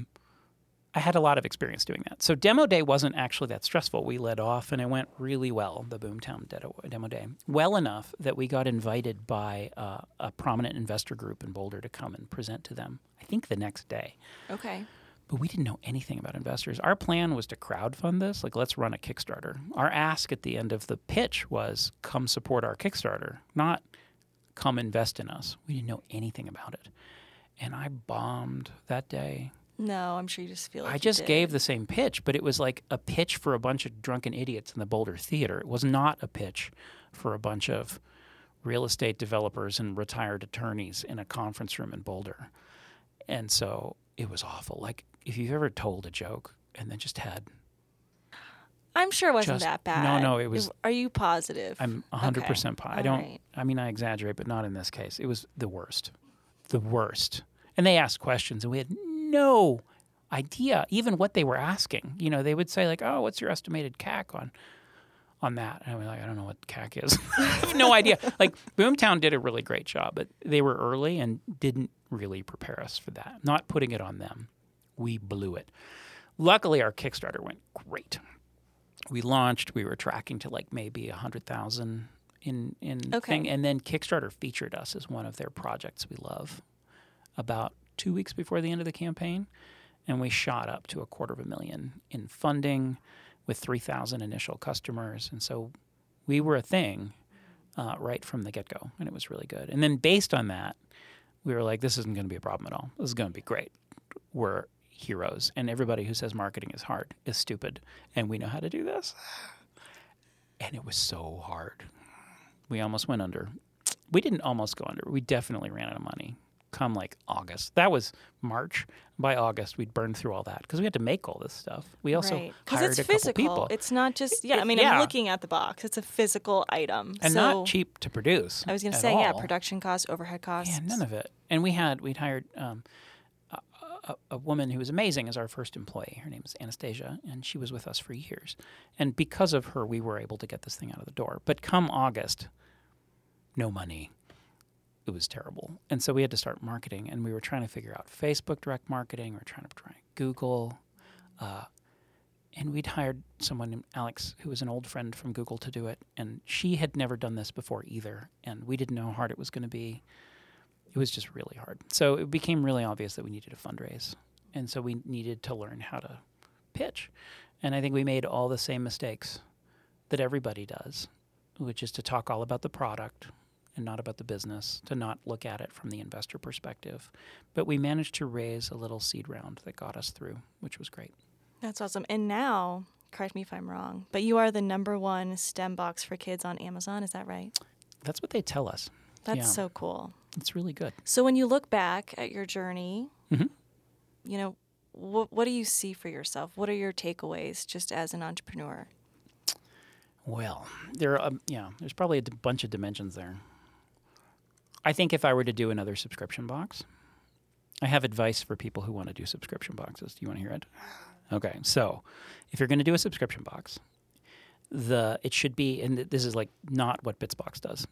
had a lot of experience doing that. So demo day wasn't actually that stressful. We led off, and it went really well, the Boomtown demo day, well enough that we got invited by a prominent investor group in Boulder to come and present to them, I think the next day. Okay. But we didn't know anything about investors. Our plan was to crowdfund this. Like, let's run a Kickstarter. Our ask at the end of the pitch was, come support our Kickstarter, not... come invest in us. We didn't know anything about it. And I bombed that day. No, I'm sure you just feel like I just gave the same pitch, but it was like a pitch for a bunch of drunken idiots in the Boulder Theater. It was not a pitch for a bunch of real estate developers and retired attorneys in a conference room in Boulder. And so it was awful. Like, if you've ever told a joke and then just had... I'm sure it wasn't that bad. No, it was... Are you positive? I'm 100% positive. I don't... Right. I mean, I exaggerate, but not in this case. It was the worst. The worst. And they asked questions, and we had no idea even what they were asking. You know, they would say, like, oh, what's your estimated CAC on that? And I was like, I don't know what CAC is. I have no idea. Like, Boomtown did a really great job, but they were early and didn't really prepare us for that. Not putting it on them. We blew it. Luckily, our Kickstarter went great. We launched. We were tracking to like maybe 100,000 thing, and then Kickstarter featured us as one of their projects we love about 2 weeks before the end of the campaign, and we shot up to $250,000 in funding with 3,000 initial customers, and so we were a thing right from the get-go, and it was really good. And then based on that, we were like, this isn't going to be a problem at all. This is going to be great. We're heroes, and everybody who says marketing is hard is stupid, and we know how to do this. And it was so hard. We almost went under. we didn't almost go under. We definitely ran out of money come like August. That was March. By August, we'd burned through all that because we had to make all this stuff. We also hired it's a physical. Couple people. It's not just, I'm looking at the box. It's a physical item. And so not cheap to produce. I was going to say, all. Production costs, overhead costs. Yeah, none of it. And we'd hired a woman who was amazing as our first employee. Her name is Anastasia, and she was with us for years. And because of her, we were able to get this thing out of the door. But come August, no money. It was terrible. And so we had to start marketing, and we were trying to figure out Facebook direct marketing. We were trying to Google. And we'd hired someone named Alex, who was an old friend from Google, to do it. And she had never done this before either, and we didn't know how hard it was going to be. It was just really hard. So it became really obvious that we needed to fundraise. And so we needed to learn how to pitch. And I think we made all the same mistakes that everybody does, which is to talk all about the product and not about the business, to not look at it from the investor perspective. But we managed to raise a little seed round that got us through, which was great. That's awesome. And now, correct me if I'm wrong, but you are the #1 STEM box for kids on Amazon. Is that right? That's what they tell us. That's so cool. It's really good. So when you look back at your journey, mm-hmm. What do you see for yourself? What are your takeaways just as an entrepreneur? Well, there's probably a bunch of dimensions there. I think if I were to do another subscription box, I have advice for people who want to do subscription boxes. Do you want to hear it? Okay. So if you're going to do a subscription box, it should be, and this is like not what Bitsbox does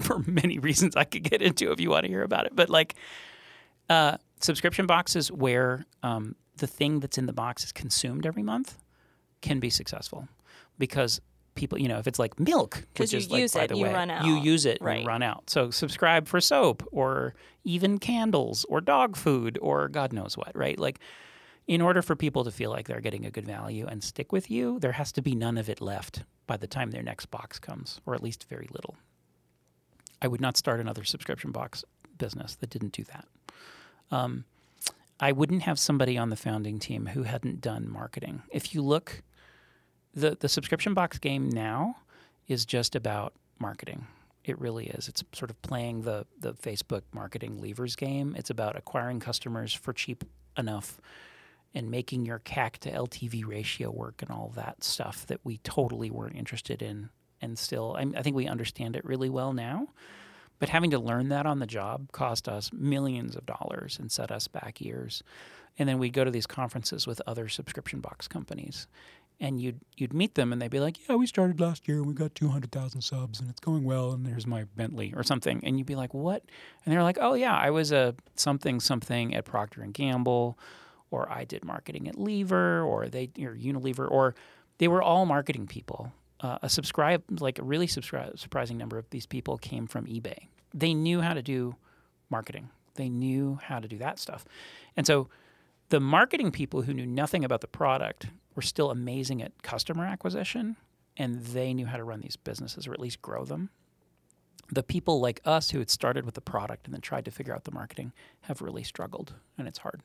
for many reasons I could get into if you want to hear about it. But subscription boxes where the thing that's in the box is consumed every month can be successful because people, if it's like milk, which is like, by the way, you use it and you run out. So subscribe for soap or even candles or dog food or God knows what, right? Like, in order for people to feel like they're getting a good value and stick with you, there has to be none of it left by the time their next box comes, or at least very little. I would not start another subscription box business that didn't do that. I wouldn't have somebody on the founding team who hadn't done marketing. If you look... The subscription box game now is just about marketing. It really is. It's sort of playing the Facebook marketing levers game. It's about acquiring customers for cheap enough and making your CAC to LTV ratio work and all that stuff that we totally weren't interested in. And still, I think we understand it really well now. But having to learn that on the job cost us millions of dollars and set us back years. And then we'd go to these conferences with other subscription box companies. And you'd meet them, and they'd be like, yeah, we started last year, and we got 200,000 subs, and it's going well, and here's my Bentley or something. And you'd be like, what? And they're like, oh, yeah, I was a something at Procter & Gamble, or I did marketing at Lever, or Unilever, or they were all marketing people. A surprising number of these people came from eBay. They knew how to do marketing. They knew how to do that stuff. And so the marketing people who knew nothing about the product were still amazing at customer acquisition, and they knew how to run these businesses or at least grow them. The people like us who had started with the product and then tried to figure out the marketing have really struggled, and it's hard.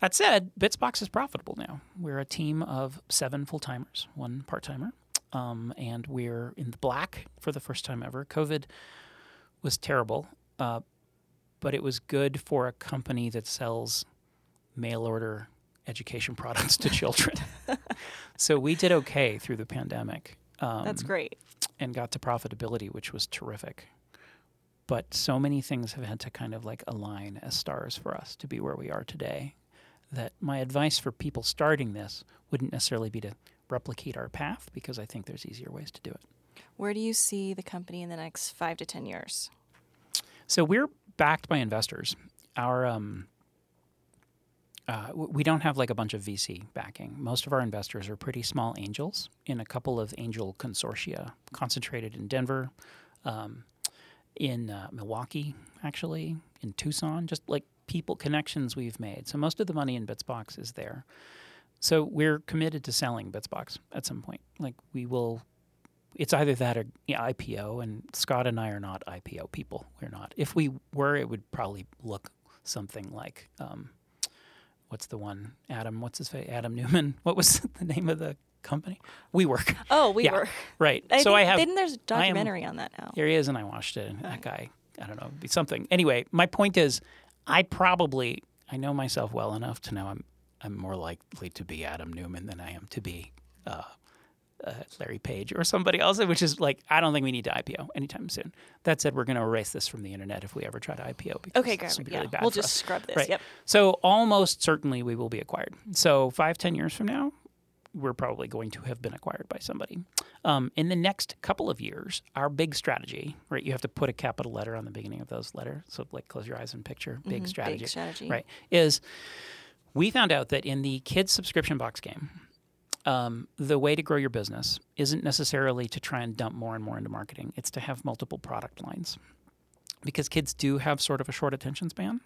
That said, Bitsbox is profitable now. We're a team of 7 full-timers, 1 part-timer, and we're in the black for the first time ever. COVID was terrible, but it was good for a company that sells mail-order education products to children. So we did okay through the pandemic. That's great. And got to profitability, which was terrific. But so many things have had to kind of like align as stars for us to be where we are today, that my advice for people starting this wouldn't necessarily be to replicate our path, because I think there's easier ways to do it. Where do you see the company in the next 5 to 10 years? So we're backed by investors. Our we don't have like a bunch of VC backing. Most of our investors are pretty small angels in a couple of angel consortia concentrated in Denver, in Milwaukee, actually, in Tucson, just like people, connections we've made. So most of the money in Bitsbox is there. So we're committed to selling Bitsbox at some point. Like we will, it's either that or IPO, and Scott and I are not IPO people. We're not. If we were, it would probably look something like... what's the one? Adam Newman. What was the name of the company? WeWork. Oh, WeWork. Yeah, right. Then there's a documentary on that now. There is, and I watched it. And that guy, I don't know, something. Anyway, my point is, I know myself well enough to know I'm more likely to be Adam Newman than I am to be Larry Page or somebody else, which is like, I don't think we need to IPO anytime soon. That said, we're going to erase this from the internet if we ever try to IPO. Because this would be really bad we'll for just us. Scrub this. Right. Yep. So almost certainly we will be acquired. So 5-10 years from now, we're probably going to have been acquired by somebody. In the next couple of years, our big strategy, right? You have to put a capital letter on the beginning of those letters. So like close your eyes and picture big strategy, right? Is we found out that in the kids subscription box game, the way to grow your business isn't necessarily to try and dump more and more into marketing. It's to have multiple product lines because kids do have sort of a short attention span.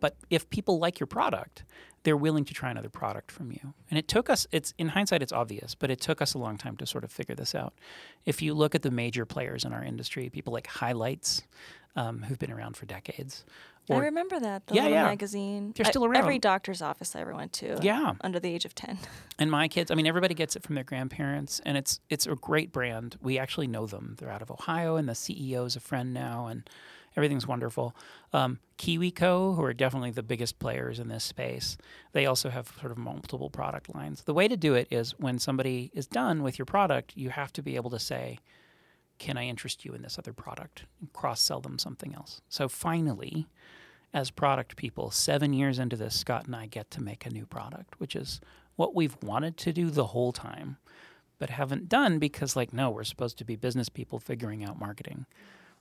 But if people like your product, they're willing to try another product from you. And it took us, in hindsight, it's obvious, but it took us a long time to sort of figure this out. If you look at the major players in our industry, people like Highlights, who've been around for decades. I remember that, the little magazine. They're still around. Every doctor's office I ever went to under the age of 10. And my kids, everybody gets it from their grandparents, and it's a great brand. We actually know them. They're out of Ohio, and the CEO's a friend now, and everything's wonderful. KiwiCo, who are definitely the biggest players in this space, they also have sort of multiple product lines. The way to do it is when somebody is done with your product, you have to be able to say, can I interest you in this other product and cross-sell them something else? So finally, as product people, 7 years into this, Scott and I get to make a new product, which is what we've wanted to do the whole time but haven't done because, we're supposed to be business people figuring out marketing.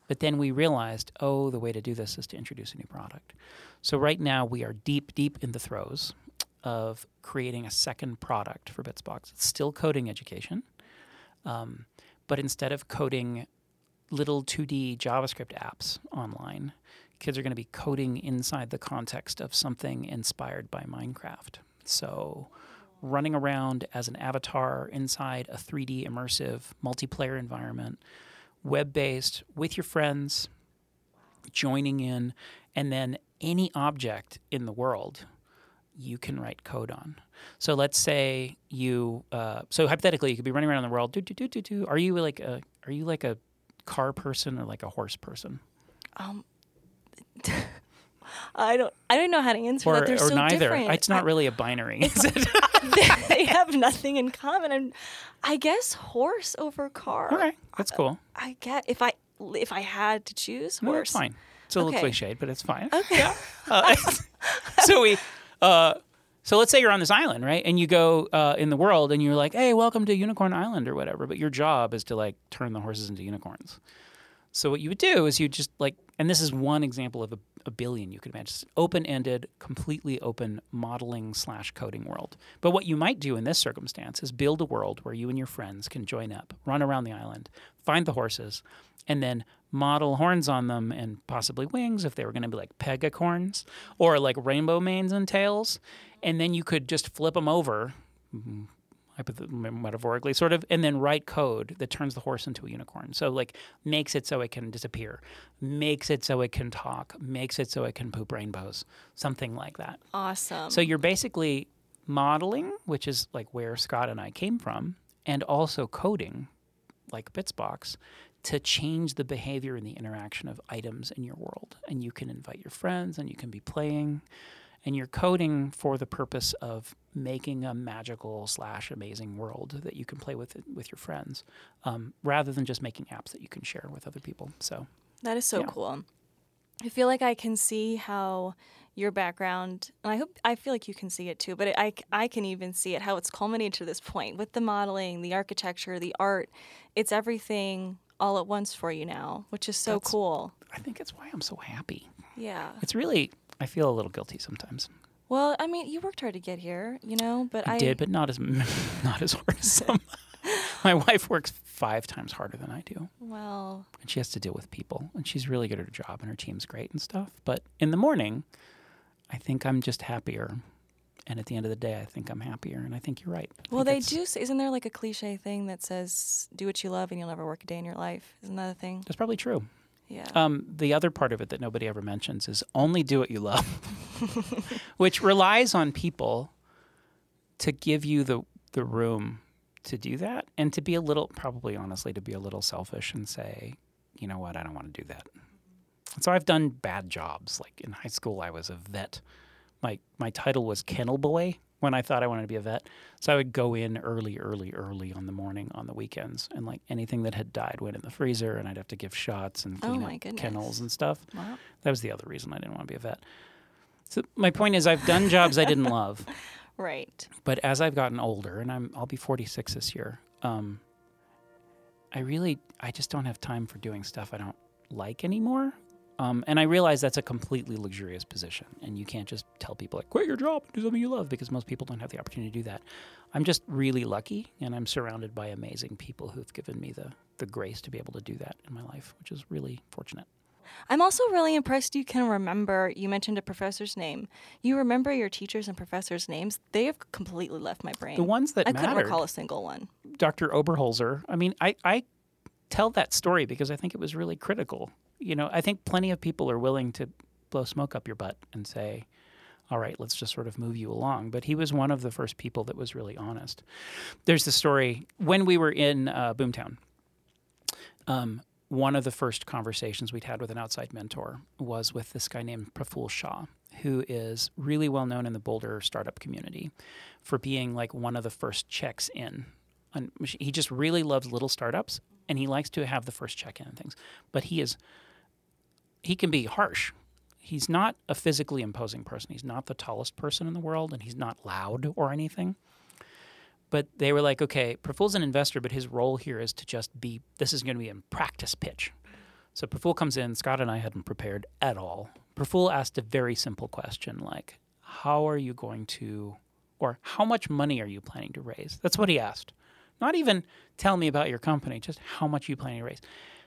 But then we realized, the way to do this is to introduce a new product. So right now we are deep, deep in the throes of creating a second product for Bitsbox. It's still coding education. But instead of coding little 2D JavaScript apps online, kids are going to be coding inside the context of something inspired by Minecraft. So running around as an avatar inside a 3D immersive multiplayer environment, web-based, with your friends, joining in, and then any object in the world you can write code on. So let's say you, so hypothetically, you could be running around the world. Are you like a car person or like a horse person? I don't know how to answer that. They're so neither. Different. It's not really a binary. Is it? They have nothing in common. I guess horse over car. Okay, that's cool. I guess if I had to choose horse. No, that's fine. It's a little cliched, but it's fine. Okay. Yeah. So let's say you're on this island, right? And you go in the world and you're like, hey, welcome to Unicorn Island or whatever. But your job is to turn the horses into unicorns. So what you would do is you just and this is one example of a billion you could imagine. It's an open-ended, completely open modeling/coding world. But what you might do in this circumstance is build a world where you and your friends can join up, run around the island, find the horses, and then model horns on them and possibly wings if they were going to be pegacorns or rainbow manes and tails. And then you could just flip them over, metaphorically sort of, and then write code that turns the horse into a unicorn. So makes it so it can disappear, makes it so it can talk, makes it so it can poop rainbows, something like that. Awesome. So you're basically modeling, which is where Scott and I came from, and also coding like Bitsbox to change the behavior and the interaction of items in your world. And you can invite your friends and you can be playing. And you're coding for the purpose of making a magical/amazing world that you can play with your friends, rather than just making apps that you can share with other people. So that is so cool. I feel like I can see how your background, and I feel like you can see it too, but I can even see it, how it's culminated to this point with the modeling, the architecture, the art. It's everything all at once for you now, which is so cool. I think it's why I'm so happy. Yeah. It's really... I feel a little guilty sometimes. Well, you worked hard to get here, but I did, but not as hard as some. My wife works 5 times harder than I do. Well, and she has to deal with people, and she's really good at her job, and her team's great and stuff. But in the morning, I think I'm just happier, and at the end of the day, I think I'm happier, and I think you're right. Well, they do. Isn't there a cliche thing that says, "Do what you love, and you'll never work a day in your life"? Isn't that a thing? That's probably true. Yeah. The other part of it that nobody ever mentions is only do what you love, which relies on people to give you the room to do that and to be a little, probably honestly, to be a little selfish and say, you know what, I don't want to do that. So I've done bad jobs. Like in high school, I was a vet. My title was kennel boy when I thought I wanted to be a vet. So I would go in early on the morning on the weekends, and like anything that had died went in the freezer, and I'd have to give shots and clean up kennels and stuff. Wow. That was the other reason I didn't want to be a vet. So my point is I've done jobs I didn't love. Right. But as I've gotten older, and I'll be 46 this year, I just don't have time for doing stuff I don't like anymore. And I realize that's a completely luxurious position, and you can't just tell people, like, quit your job and do something you love, because most people don't have the opportunity to do that. I'm just really lucky, and I'm surrounded by amazing people who've given me the grace to be able to do that in my life, which is really fortunate. I'm also really impressed you can remember, you mentioned a professor's name. You remember your teachers and professors' names. They have completely left my brain. The ones that mattered. I couldn't recall a single one. Dr. Oberholzer. I mean, I tell that story because I think it was really critical. You know, I think plenty of people are willing to blow smoke up your butt and say, all right, let's just sort of move you along. But he was one of the first people that was really honest. There's the story when we were in Boomtown. One of the first conversations we'd had with an outside mentor was with this guy named Praful Shah, who is really well known in the Boulder startup community for being like one of the first checks in. And he just really loves little startups, and he likes to have the first check in and things. But he can be harsh. He's not a physically imposing person. He's not the tallest person in the world, and he's not loud or anything. But they were like, okay, Praful's an investor, but his role here is to just be, this is going to be a practice pitch. So Praful comes in. Scott and I hadn't prepared at all. Praful asked a very simple question, like, how are you going to, or how much money are you planning to raise? That's what he asked. Not even tell me about your company, just how much you planning to raise.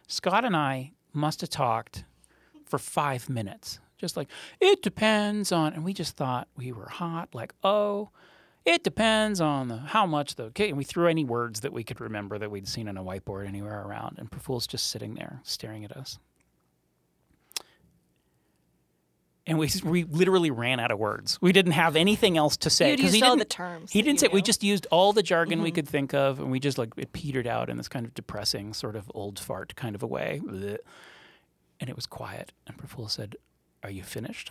Scott and I must have talked for 5 minutes, just like, it depends on, and we just thought we were hot, like, oh, it depends on how much the, okay, and we threw any words that we could remember that we'd seen on a whiteboard anywhere around, and Praful's just sitting there staring at us. And we literally ran out of words. We didn't have anything else to say. You saw the terms. He didn't say. We just used all the jargon we could think of, and we just like it petered out in this kind of depressing, sort of old fart kind of a way. Blech. And it was quiet. And Praful said, "Are you finished?"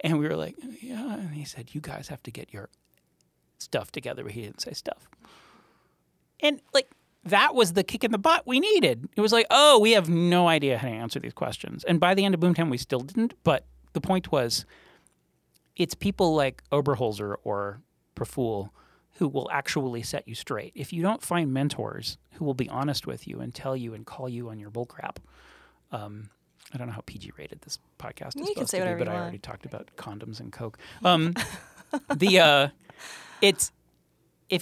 And we were like, "Yeah." And he said, "You guys have to get your stuff together." But he didn't say stuff. And like. That was the kick in the butt we needed. It was like, oh, we have no idea how to answer these questions. And by the end of Boomtown, we still didn't. But the point was, it's people like Oberholzer or Praful who will actually set you straight. If you don't find mentors who will be honest with you and tell you and call you on your bullcrap, I don't know how PG-rated this podcast is supposed to be, but I already talked about condoms and Coke. If you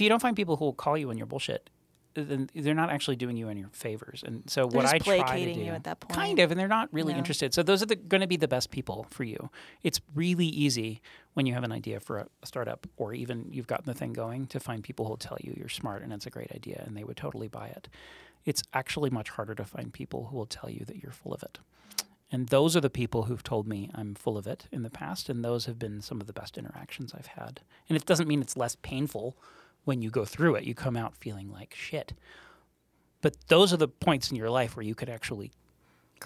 don't find people who will call you on your bullshit, then they're not actually doing you any favors. And so they're what I try to do... placating you at that point. Kind of, and they're not really interested. So those are going to be the best people for you. It's really easy when you have an idea for a startup or even you've gotten the thing going to find people who will tell you you're smart and it's a great idea and they would totally buy it. It's actually much harder to find people who will tell you that you're full of it. And those are the people who've told me I'm full of it in the past, and those have been some of the best interactions I've had. And it doesn't mean it's less painful. When you go through it, you come out feeling like shit. But those are the points in your life where you could actually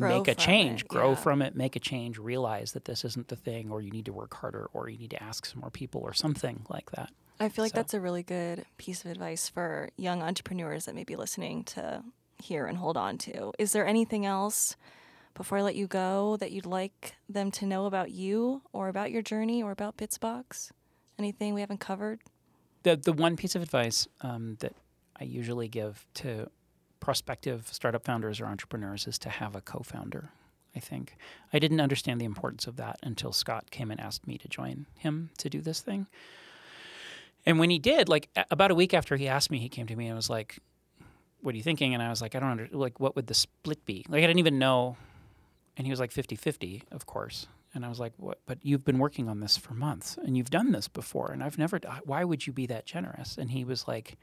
make a change, grow from it, make a change, realize that this isn't the thing, or you need to work harder, or you need to ask some more people, or something like that. I feel like that's a really good piece of advice for young entrepreneurs that may be listening to hear and hold on to. Is there anything else, before I let you go, that you'd like them to know about you, or about your journey, or about Bitsbox? Anything we haven't covered? The one piece of advice that I usually give to prospective startup founders or entrepreneurs is to have a co-founder, I think. I didn't understand the importance of that until Scott came and asked me to join him to do this thing. And when he did, like about a week after he asked me, he came to me and was like, what are you thinking? And I was like, I don't understand. Like, what would the split be? Like, I didn't even know. And he was like 50-50, of course. And I was like, "What? But you've been working on this for months, and you've done this before, and I've never, why would you be that generous?" And he was like,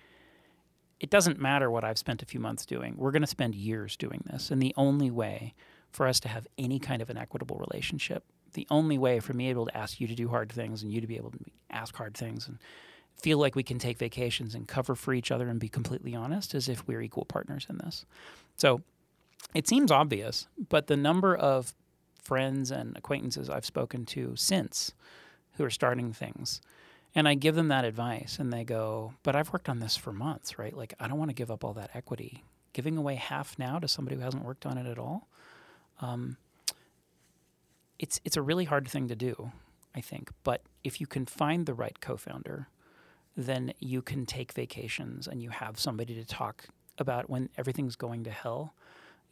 "It doesn't matter what I've spent a few months doing. We're going to spend years doing this. And the only way for us to have any kind of an equitable relationship, the only way for me to be able to ask you to do hard things and you to be able to ask hard things and feel like we can take vacations and cover for each other and be completely honest as if we're equal partners in this. So it seems obvious, but the number of friends and acquaintances I've spoken to since who are starting things, and I give them that advice and they go, but I've worked on this for months, right? Like, I don't want to give up all that equity. Giving away half now to somebody who hasn't worked on it at all, it's a really hard thing to do, I think. But if you can find the right co-founder, then you can take vacations and you have somebody to talk about when everything's going to hell.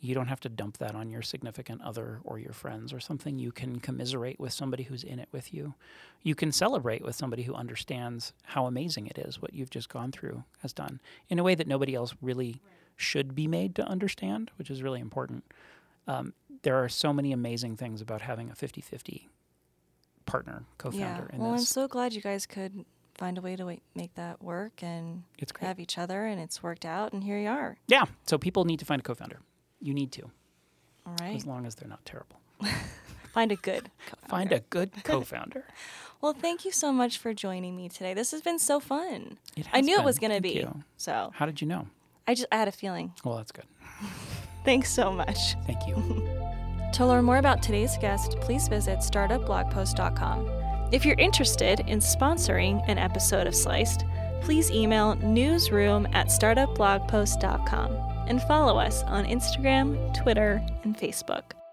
You don't have to dump that on your significant other or your friends or something. You can commiserate with somebody who's in it with you. You can celebrate with somebody who understands how amazing it is what you've just gone through has done in a way that nobody else really should be made to understand, which is really important. There are so many amazing things about having a 50-50 partner, co-founder in this. Well, I'm so glad you guys could find a way to make that work and have each other, and it's worked out, and here you are. Yeah, so people need to find a co-founder. You need to. All right. As long as they're not terrible. Find a good co-founder. Find a good co-founder. Well, thank you so much for joining me today. This has been so fun. I knew it was going to be. You. So. How did you know? I had a feeling. Well, that's good. Thanks so much. Thank you. To learn more about today's guest, please visit startupblogpost.com. If you're interested in sponsoring an episode of Sliced, please email newsroom@startupblogpost.com. And follow us on Instagram, Twitter, and Facebook.